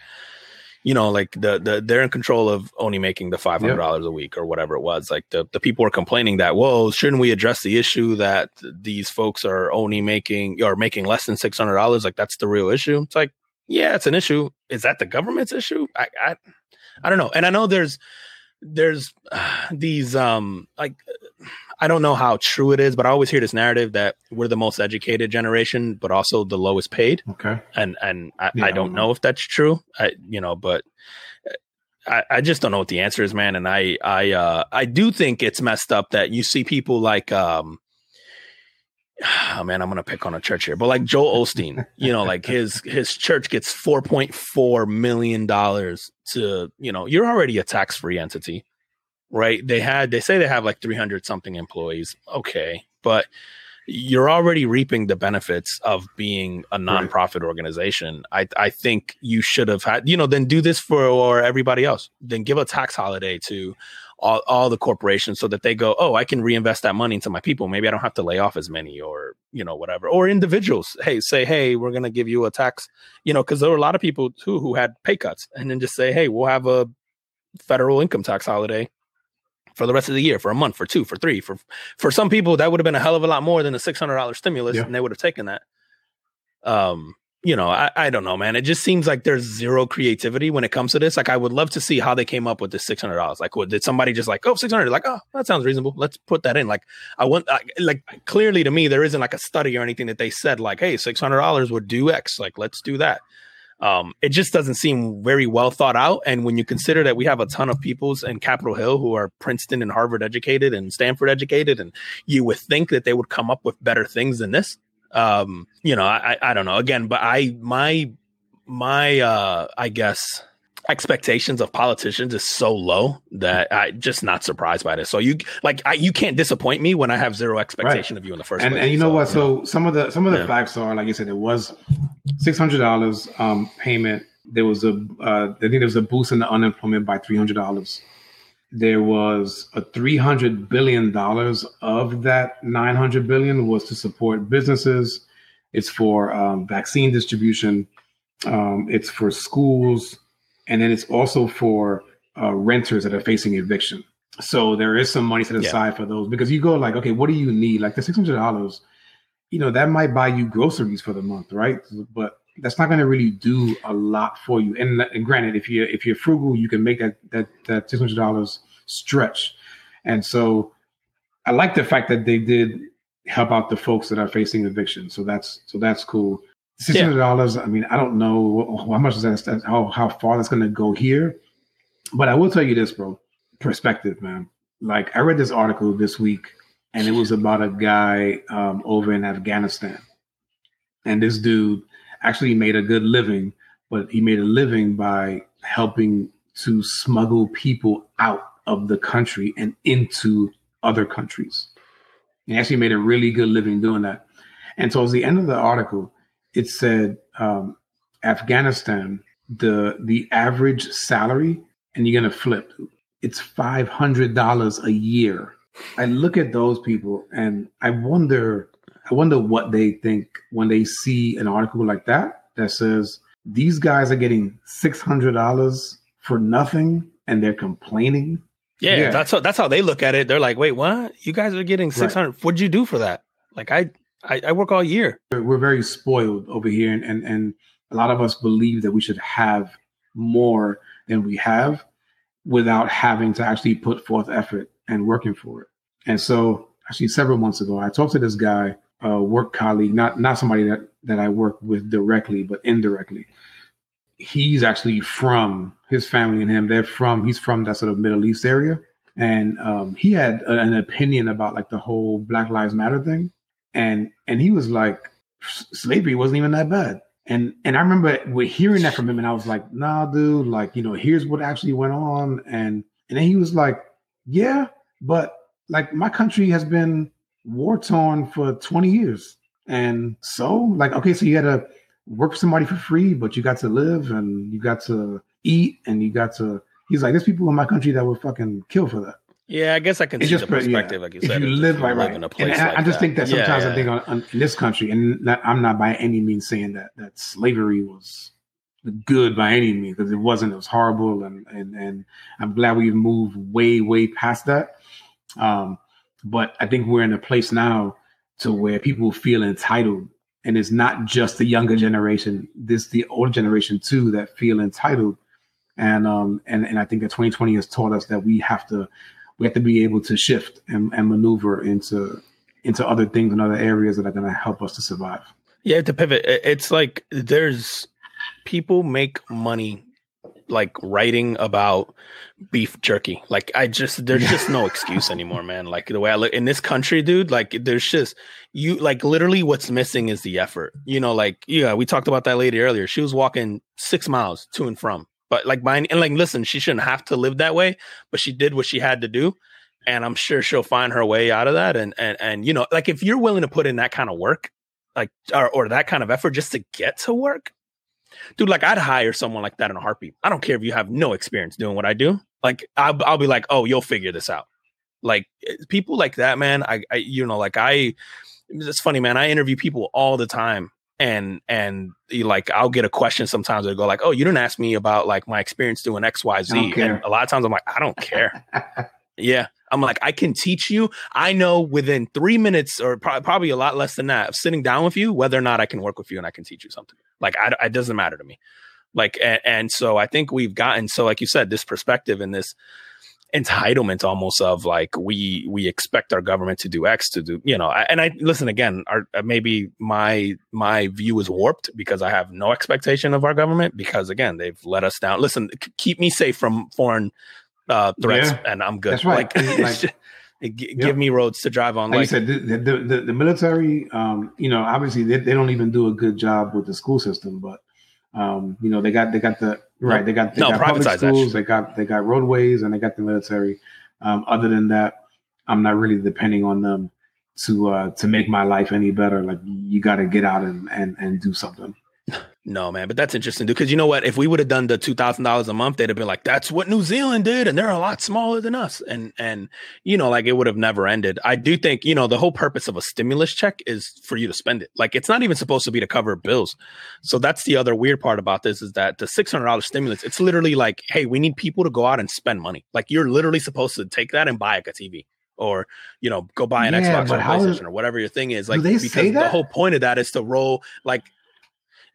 you know, like the they're in control of only making the $500 a week or whatever it was. Like the people were complaining that, whoa, shouldn't we address the issue that these folks are only making or making less than $600? Like, that's the real issue. It's like, yeah, it's an issue. Is that the government's issue? I don't know. And I know there's these like, I don't know how true it is, but I always hear this narrative that we're the most educated generation, but also the lowest paid. Okay. And I don't know if that's true. I just don't know what the answer is, man. And I do think it's messed up that you see people like, oh man, I'm going to pick on a church here, but like Joel Osteen, you know, like his church gets $4.4 million to, you know, you're already a tax-free entity. Right. They say they have like 300 something employees. OK, but you're already reaping the benefits of being a nonprofit organization. I think you should have had, you know, then do this for everybody else. Then give a tax holiday to all the corporations so that they go, oh, I can reinvest that money into my people. Maybe I don't have to lay off as many, or, you know, whatever. Or individuals. Hey, say, hey, we're going to give you a tax, you know, because there were a lot of people, too, who had pay cuts, and then just say, hey, we'll have a federal income tax holiday for the rest of the year, for a month, for two, for three, for some people, that would have been a hell of a lot more than the $600 stimulus, and they would have taken that. You know, I don't know, man. It just seems like there's zero creativity when it comes to this. Like, I would love to see how they came up with this $600. Like, did somebody just like, oh, $600? Like, oh, that sounds reasonable. Let's put that in. Like, clearly to me, there isn't like a study or anything that they said like, hey, $600 would do X. Like, let's do that. It just doesn't seem very well thought out. And when you consider that we have a ton of peoples in Capitol Hill who are Princeton and Harvard educated and Stanford educated, and you would think that they would come up with better things than this. You know, I don't know, again, but my I guess expectations of politicians is so low that I'm just not surprised by this. So you can't disappoint me when I have zero expectation of you in the first place. And you know what? So some of the facts are, like you said, it was $600 payment. There was a boost in the unemployment by $300. There was a $300 billion of that $900 billion was to support businesses. It's for vaccine distribution. It's for schools. And then it's also for renters that are facing eviction. So there is some money set aside for those, because you go like, okay, what do you need? Like the $600, you know, that might buy you groceries for the month, right? But that's not going to really do a lot for you. And granted, if you're frugal, you can make that $600 stretch. And so I like the fact that they did help out the folks that are facing eviction. So that's cool. $600. Yeah. I mean, I don't know how much is that, how far that's going to go here, but I will tell you this, bro. Perspective, man. Like, I read this article this week, and it was about a guy over in Afghanistan, and this dude actually made a good living, but he made a living by helping to smuggle people out of the country and into other countries. He actually made a really good living doing that. And towards the end of the article, it said Afghanistan, the average salary, and you're going to flip, it's $500 a year. I look at those people and I wonder what they think when they see an article like that says these guys are getting $600 for nothing and they're complaining. Yeah. That's how they look at it. They're like, wait, what? You guys are getting $600. Right. What'd you do for that? Like, I work all year. We're very spoiled over here, and a lot of us believe that we should have more than we have without having to actually put forth effort and working for it. And so actually several months ago, I talked to this guy, a work colleague, not somebody that I work with directly, but indirectly. He's actually from, his family and him, he's from that sort of Middle East area. And he had an opinion about like the whole Black Lives Matter thing. And he was like, slavery wasn't even that bad. And I remember hearing that from him, and I was like, nah, dude, like, you know, here's what actually went on. And then he was like, yeah, but like my country has been war torn for 20 years. And so like, okay, so you had to work for somebody for free, but you got to live and you got to eat and you got to, he's like, there's people in my country that would fucking kill for that. Yeah, I guess I can see just the perspective, like you said. If you live right. In a place and like I just think that sometimes I think in this country, and that, I'm not by any means saying that slavery was good by any means, because it wasn't. It was horrible, and I'm glad we've moved way, way past that. But I think we're in a place now to where people feel entitled, and it's not just the younger generation. This the older generation too that feel entitled, and I think that 2020 has taught us that we have to. We have to be able to shift and maneuver into other things and other areas that are going to help us to survive. Yeah, to pivot. It's like there's people make money like writing about beef jerky. Like there's just no excuse anymore, man. Like the way I look in this country, dude, like there's just you like literally what's missing is the effort. You know, like, yeah, we talked about that lady earlier. She was walking 6 miles to and from. But like mine, and like, listen, she shouldn't have to live that way, but she did what she had to do. And I'm sure she'll find her way out of that. And you know, like if you're willing to put in that kind of work, like, or that kind of effort just to get to work, dude, like I'd hire someone like that in a heartbeat. I don't care if you have no experience doing what I do. Like I'll be like, oh, you'll figure this out. Like people like that, man. I you know, like it's funny, man. I interview people all the time. And like, I'll get a question sometimes. They'll go like, oh, you didn't ask me about like my experience doing X, Y, Z. And a lot of times I'm like, I don't care. Yeah. I'm like, I can teach you. I know within 3 minutes or probably a lot less than that of sitting down with you, whether or not I can work with you and I can teach you something. Like, it doesn't matter to me. Like, and so I think we've gotten, so like you said, this perspective and this entitlement almost of like we expect our government to do X to do, you know, and I listen again, maybe my view is warped because I have no expectation of our government because again, they've let us down. Listen, keep me safe from foreign threats and I'm good. That's right. Give me roads to drive on. Like you said, the military, you know, obviously they don't even do a good job with the school system, but you know, they got the right. They got public schools. They got roadways, and they got the military. Other than that, I'm not really depending on them to make my life any better. Like you got to get out and do something. No, man, but that's interesting, dude. Because you know what? If we would have done the $2,000 a month, they'd have been like, "That's what New Zealand did," and they're a lot smaller than us. And you know, like it would have never ended. I do think you know the whole purpose of a stimulus check is for you to spend it. Like it's not even supposed to be to cover bills. So that's the other weird part about this is that the $600 stimulus. It's literally like, hey, we need people to go out and spend money. Like you're literally supposed to take that and buy like a TV. Or, you know, go buy an Xbox or PlayStation or whatever your thing is. Like because the whole point of that is to roll like.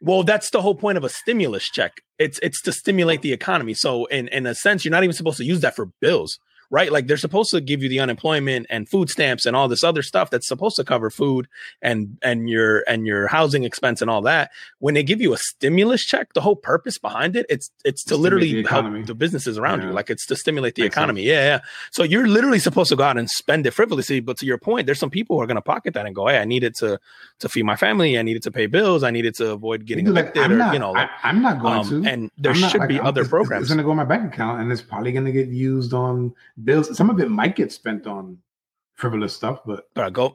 Well, that's the whole point of a stimulus check. It's to stimulate the economy. So in a sense, you're not even supposed to use that for bills, right? Like they're supposed to give you the unemployment and food stamps and all this other stuff that's supposed to cover food and your housing expense and all that. When they give you a stimulus check, the whole purpose behind it, it's to literally help the businesses around you. Like it's to stimulate the economy. Yeah. So you're literally supposed to go out and spend it frivolously. But to your point, there's some people who are going to pocket that and go, hey, I need it to feed my family. I need it to pay bills. I need it to avoid getting evicted. I'm not going to. And there should be other programs. It's going to go in my bank account and it's probably going to get used on bills. Some of it might get spent on frivolous stuff, but right, go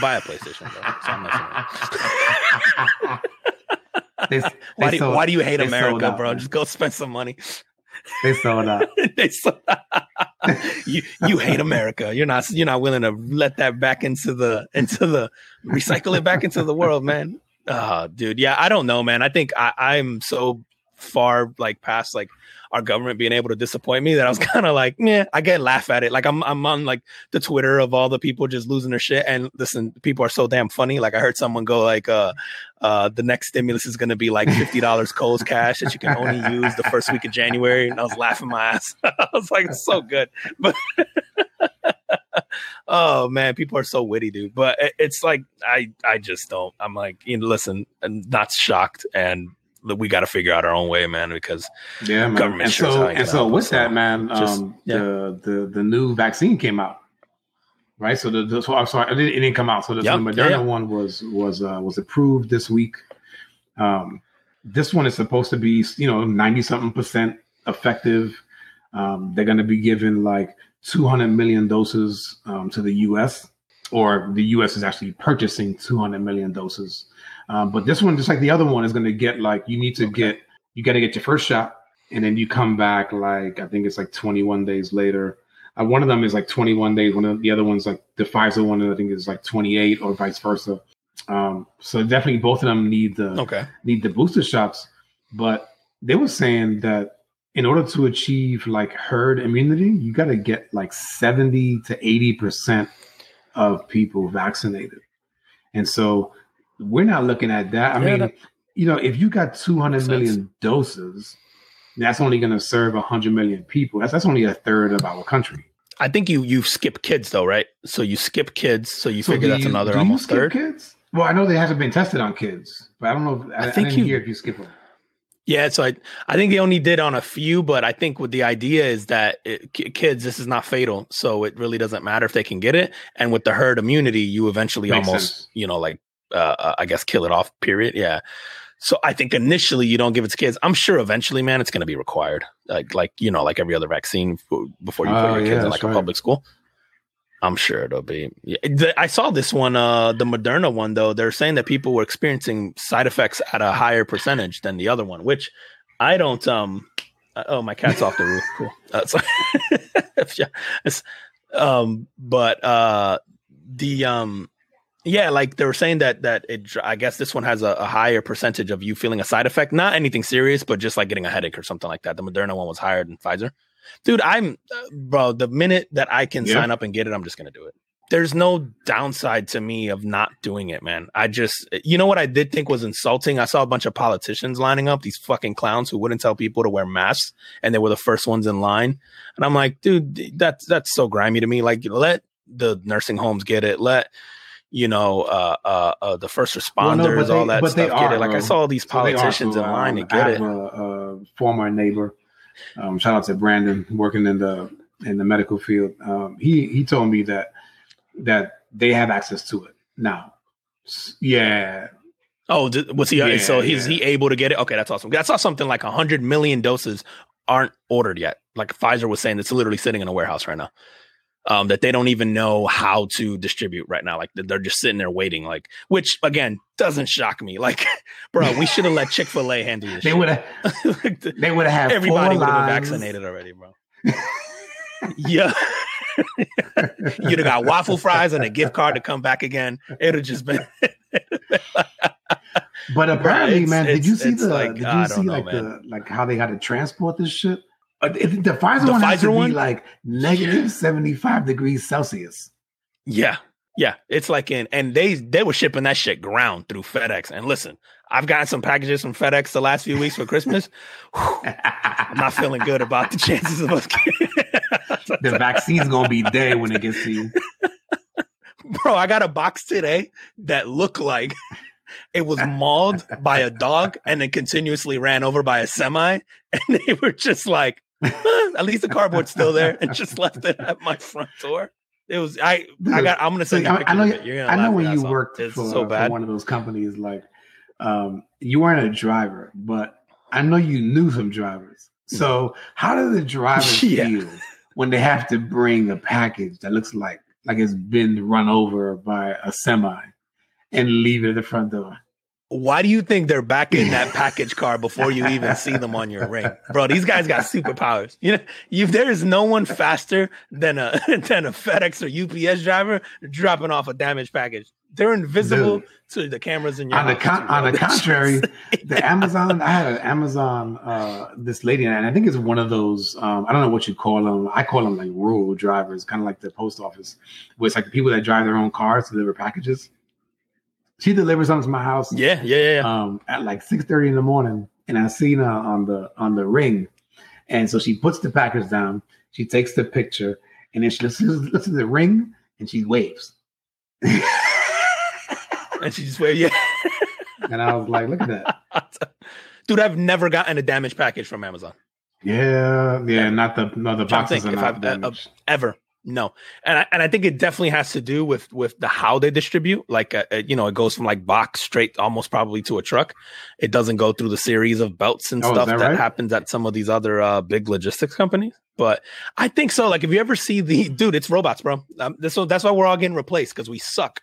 buy a PlayStation. Bro. So I'm not why do you hate America, out, bro? Man. Just go spend some money. They sold out. You hate America. You're not willing to let that back into the recycle it back into the world, man. Oh, dude. Yeah, I don't know, man. I think I'm so far like past like our government being able to disappoint me that I was kind of like, yeah, I get laugh at it. Like I'm on like the Twitter of all the people just losing their shit. And listen, people are so damn funny. Like I heard someone go like, the next stimulus is going to be like $50 Kohl's cash that you can only use the first week of January. And I was laughing my ass. I was like, it's so good. But oh man, people are so witty, dude. But it's like, I just don't, I'm like, you know, listen, I'm not shocked. And we got to figure out our own way, man, because government. And so, with that, man, the new vaccine came out, right? So it didn't come out. So the Moderna one was approved this week. This one is supposed to be, 90-something% effective. They're going to be given like 200 million doses to the U.S., or the U.S. is actually purchasing 200 million doses. But this one, just like the other one, is going to get like, you got to get your first shot, and then you come back like, I think it's like 21 days later. One of them is like 21 days. One of the other one's like the Pfizer one, I think is like 28 or vice versa. So definitely both of them need the booster shots, but they were saying that in order to achieve like herd immunity, you got to get like 70 to 80% of people vaccinated. And so we're not looking at that. I mean, if you got 200 million doses, that's only going to serve 100 million people. That's only a third of our country. I think you skip kids though, right? So you skip kids. So you figure that's another almost third. Kids? Well, I know they haven't been tested on kids, but I don't know. I didn't hear if you skip them. Yeah, so I think they only did on a few, but I think what the idea is that kids, this is not fatal, so it really doesn't matter if they can get it. And with the herd immunity, you eventually kill it off, period. Yeah. So I think initially you don't give it to kids. I'm sure eventually, man, it's going to be required, like every other vaccine before you put your kids in a public school. I'm sure it'll be. Yeah. I saw this one, the Moderna one, though. They're saying that people were experiencing side effects at a higher percentage than the other one, which I don't. Oh, my cat's off the roof. Cool. They were saying that it. I guess this one has a higher percentage of you feeling a side effect, not anything serious, but just like getting a headache or something like that. The Moderna one was higher than Pfizer. Dude, the minute that I can sign up and get it, I'm just going to do it. There's no downside to me of not doing it, man. I just, what I did think was insulting? I saw a bunch of politicians lining up, these fucking clowns who wouldn't tell people to wear masks, and they were the first ones in line. And I'm like, dude, that's so grimy to me. Like, let the nursing homes get it. Let, the first responders, all that stuff get it. Like, I saw all these politicians in line to get it. A former neighbor. Shout out to Brandon working in the medical field. He told me that they have access to it now. Yeah. Oh, was he? Yeah, so is he able to get it? Okay, that's awesome. I saw something like 100 million doses aren't ordered yet. Like Pfizer was saying, it's literally sitting in a warehouse right now. That they don't even know how to distribute right now. Like they're just sitting there waiting. Like, which again doesn't shock me. Like, bro, we should have let Chick-fil-A handle this. They would have. They would have. Everybody would have been vaccinated already, bro. Yeah, you'd have got waffle fries and a gift card to come back again. It'd have just been. But apparently, man, did you see how they got to transport this shit? The Pfizer one has to be like negative 75 degrees Celsius. Yeah. Yeah. It's like and they were shipping that shit ground through FedEx. And listen, I've gotten some packages from FedEx the last few weeks for Christmas. I'm not feeling good about the chances of us getting the vaccine's going to be there when it gets to you. Bro, I got a box today that looked like it was mauled by a dog and then continuously ran over by a semi. And they were just like, at least the cardboard's still there, and just left it at my front door. It was I'm gonna send you a picture of it. You're gonna laugh when you worked for one of those companies, like you weren't a driver, but I know you knew some drivers. So how do the drivers feel when they have to bring a package that looks like it's been run over by a semi and leave it at the front door? Why do you think they're back in that package car before you even see them on your ring? Bro, these guys got superpowers. There is no one faster than a FedEx or UPS driver dropping off a damaged package. They're invisible to the cameras in your house. On the contrary, the Amazon, I had an Amazon, this lady, and I think it's one of those, I don't know what you call them. I call them like rural drivers, kind of like the post office, where it's like the people that drive their own cars to deliver packages. She delivers them to my house. Yeah. At like 6:30 in the morning, and I seen her on the ring, and so she puts the package down. She takes the picture, and then she looks at the ring, and she waves. And she just waves. And I was like, "Look at that." Dude, I've never gotten a damaged package from Amazon. Yeah, not the boxes are not damaged. Ever. No. And I think it definitely has to do with the how they distribute. Like, it goes from like box straight almost probably to a truck. It doesn't go through the series of belts and stuff that happens at some of these other big logistics companies. But I think so. Like, if you ever see it's robots, bro. That's why we're all getting replaced because we suck.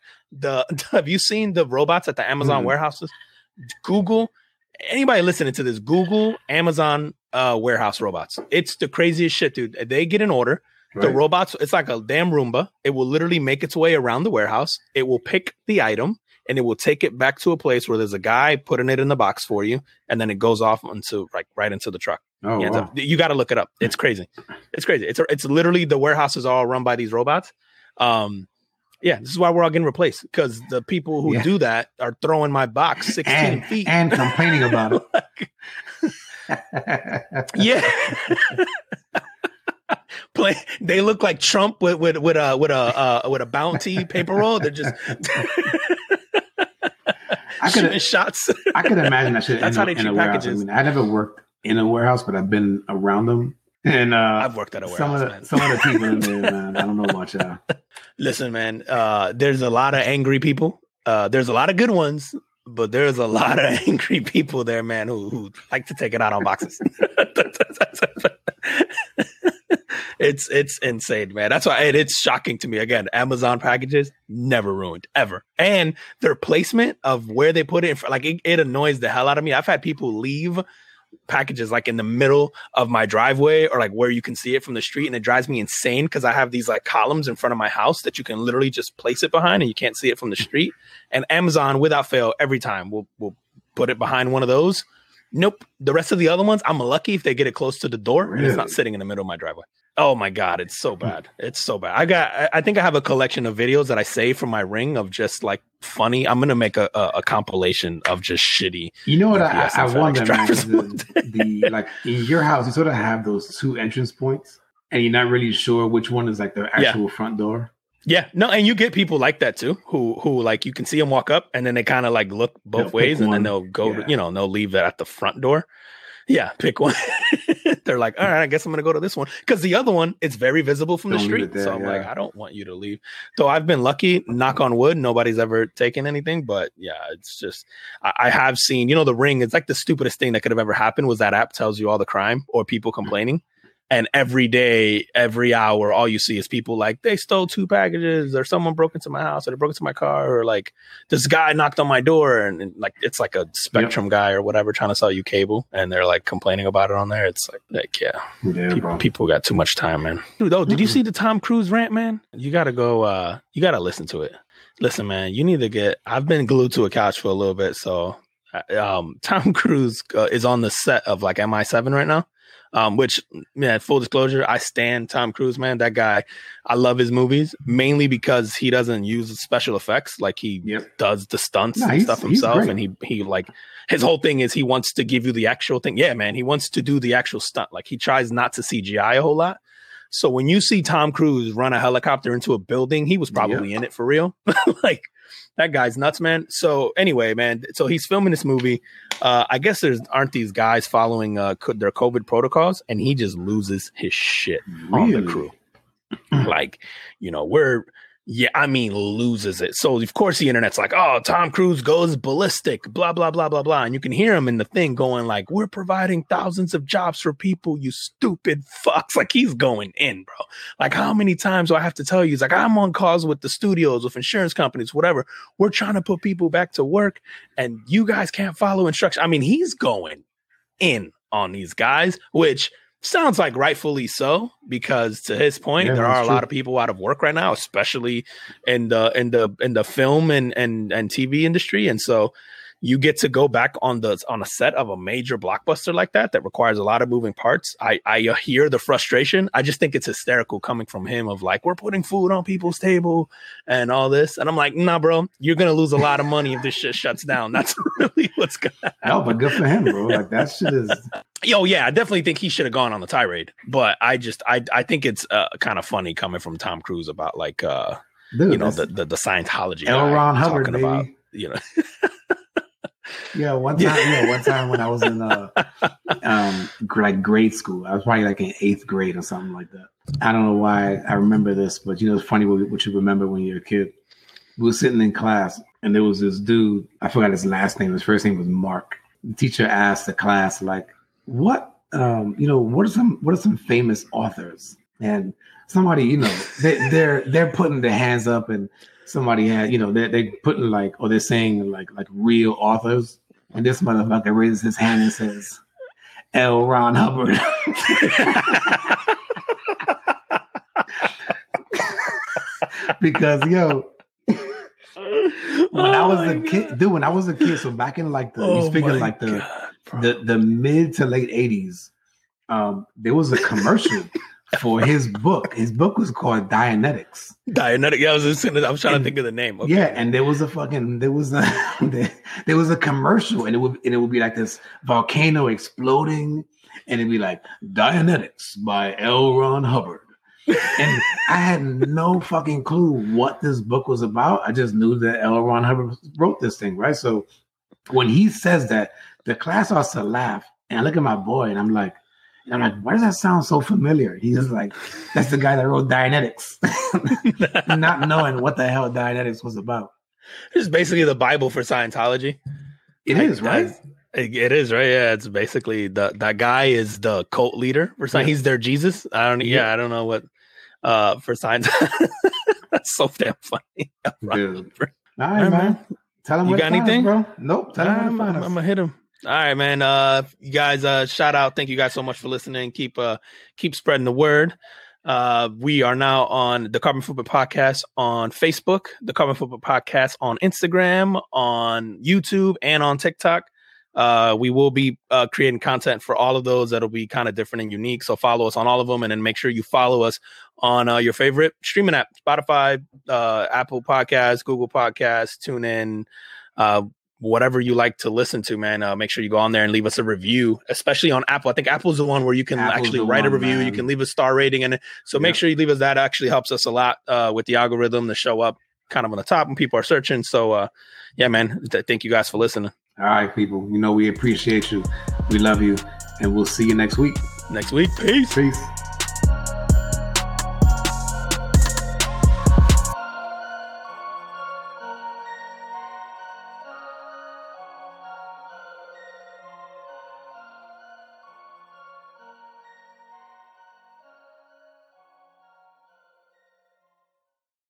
Have you seen the robots at the Amazon warehouses? Google, anybody listening to this, Google, Amazon warehouse robots. It's the craziest shit, dude. They get an order. The robots, it's like a damn Roomba. It will literally make its way around the warehouse. It will pick the item and it will take it back to a place where there's a guy putting it in the box for you. And then it goes off into right into the truck. Oh, wow. You got to look it up. It's crazy. It's literally the warehouses all run by these robots. Yeah, this is why we're all getting replaced because the people who do that are throwing my box 16 feet and complaining about it. They look like Trump with a bounty paper roll. They're just shooting shots. I could imagine that shit. That's how they treat packages. I mean, I never worked in a warehouse, but I've been around them. And I've worked at a warehouse. Some of the people in there, man, I don't know much. Listen, man, there's a lot of angry people. There's a lot of good ones. But there's a lot of angry people there, man, who like to take it out on boxes. It's insane, man. That's why it's shocking to me. Again, Amazon packages never ruined, ever. And their placement of where they put it, like it annoys the hell out of me. I've had people leave packages like in the middle of my driveway or like where you can see it from the street, and it drives me insane because I have these like columns in front of my house that you can literally just place it behind and you can't see it from the street. And Amazon, without fail, every time will put it behind one of those. Nope. The rest of the other ones, I'm lucky if they get it close to the door. Really? And it's not sitting in the middle of my driveway. Oh my God, it's so bad. It's so bad. I think I have a collection of videos that I save from my Ring of just like funny. I'm gonna make a compilation of just shitty. You know what I wonder, man, the like in your house, you sort of have those two entrance points, and you're not really sure which one is like the actual front door. Yeah, no, and you get people like that too, who like you can see them walk up, and then they kind of like look both ways, and then they'll go, they'll leave that at the front door. Yeah, pick one. They're like, all right, I guess I'm going to go to this one. Because the other one, it's very visible from the street. So I'm like, I don't want you to leave. So I've been lucky, knock on wood, nobody's ever taken anything. But yeah, it's just, I have seen, the Ring, it's like the stupidest thing that could have ever happened was that app tells you all the crime or people complaining. And every day, every hour, all you see is people like, they stole two packages or someone broke into my house or they broke into my car or like this guy knocked on my door and like it's like a Spectrum guy or whatever trying to sell you cable. And they're like complaining about it on there. It's like people got too much time, man. Dude, did you see the Tom Cruise rant, man? You got to go. You got to listen to it. Listen, man, you need to I've been glued to a couch for a little bit. So Tom Cruise is on the set of like MI7 right now. Which, man, full disclosure, I stan Tom Cruise, man. That guy, I love his movies mainly because he doesn't use special effects. Like he does the stunts and stuff himself. And he like his whole thing is he wants to give you the actual thing. Yeah, man. He wants to do the actual stunt. Like he tries not to CGI a whole lot. So when you see Tom Cruise run a helicopter into a building, he was probably in it for real. Like that guy's nuts, man. So anyway, man, so he's filming this movie. I guess aren't these guys following their COVID protocols, and he just loses his shit on the crew. Like, loses it. So of course the internet's like, oh, Tom Cruise goes ballistic, blah, blah, blah, blah, blah. And you can hear him in the thing going like, we're providing thousands of jobs for people, you stupid fucks. Like he's going in, bro. Like how many times do I have to tell you? He's like, I'm on calls with the studios, with insurance companies, whatever. We're trying to put people back to work and you guys can't follow instructions. I mean, he's going in on these guys, which sounds like rightfully so, because to his point, there are a lot of people out of work right now, especially in the film and TV industry. And so you get to go back on a set of a major blockbuster like that requires a lot of moving parts. I hear the frustration. I just think it's hysterical coming from him of like, we're putting food on people's table and all this. And I'm like, nah, bro, you're going to lose a lot of money if this shit shuts down. That's really what's going to happen. No, but good for him, bro. Like that shit is... Yo, yeah, I definitely think he should have gone on the tirade. But I think it's kind of funny coming from Tom Cruise about like, the Scientology. L. Ron Hubbard, baby. Yeah, one time when I was in like grade school, I was probably like in 8th grade or something like that. I don't know why I remember this, but you know, it's funny what you remember when you're a kid. We were sitting in class, and there was this dude. I forgot his last name. His first name was Mark. The teacher asked the class, like, what are some famous authors? And somebody, you know, they're putting their hands up, and somebody had, you know, they're putting like, or they're saying like real authors. And this motherfucker raises his hand and says, L. Ron Hubbard. Because, yo, when I was a kid, so back in like the mid to late 80s, there was a commercial for his book. His book was called Dianetics. Dianetics. Yeah, I was trying to think of the name. Okay. Yeah, and there was a commercial, and it would be like this volcano exploding, and it'd be like Dianetics by L. Ron Hubbard. And I had no fucking clue what this book was about. I just knew that L. Ron Hubbard wrote this thing, right? So when he says that, the class starts to laugh, and I look at my boy, and I'm like, why does that sound so familiar? He's like, that's the guy that wrote Dianetics, not knowing what the hell Dianetics was about. It's basically the Bible for Scientology. It is, right? Yeah, it's basically that guy is the cult leader for Scientology. Yeah. He's their Jesus. I don't know what. For signs, that's so damn funny. Dude. All right, man. Tell him you got anything, bro. Nope. Tell him I'm gonna hit him. All right, man. You guys, shout out. Thank you guys so much for listening. Keep spreading the word. We are now on the Carbon Football Podcast on Facebook, the Carbon Football Podcast on Instagram, on YouTube, and on TikTok. We will be creating content for all of those that'll be kind of different and unique. So follow us on all of them, and then make sure you follow us on your favorite streaming app, Spotify, Apple Podcasts, Google Podcasts, TuneIn, whatever you like to listen to, man. Make sure you go on there and leave us a review, especially on Apple. I think Apple's the one where you can actually write a review. Man. You can leave a star rating. And so make sure you leave us that. It actually helps us a lot with the algorithm to show up kind of on the top when people are searching. So, yeah, man, thank you guys for listening. All right, people. You know, we appreciate you. We love you. And we'll see you next week. Peace.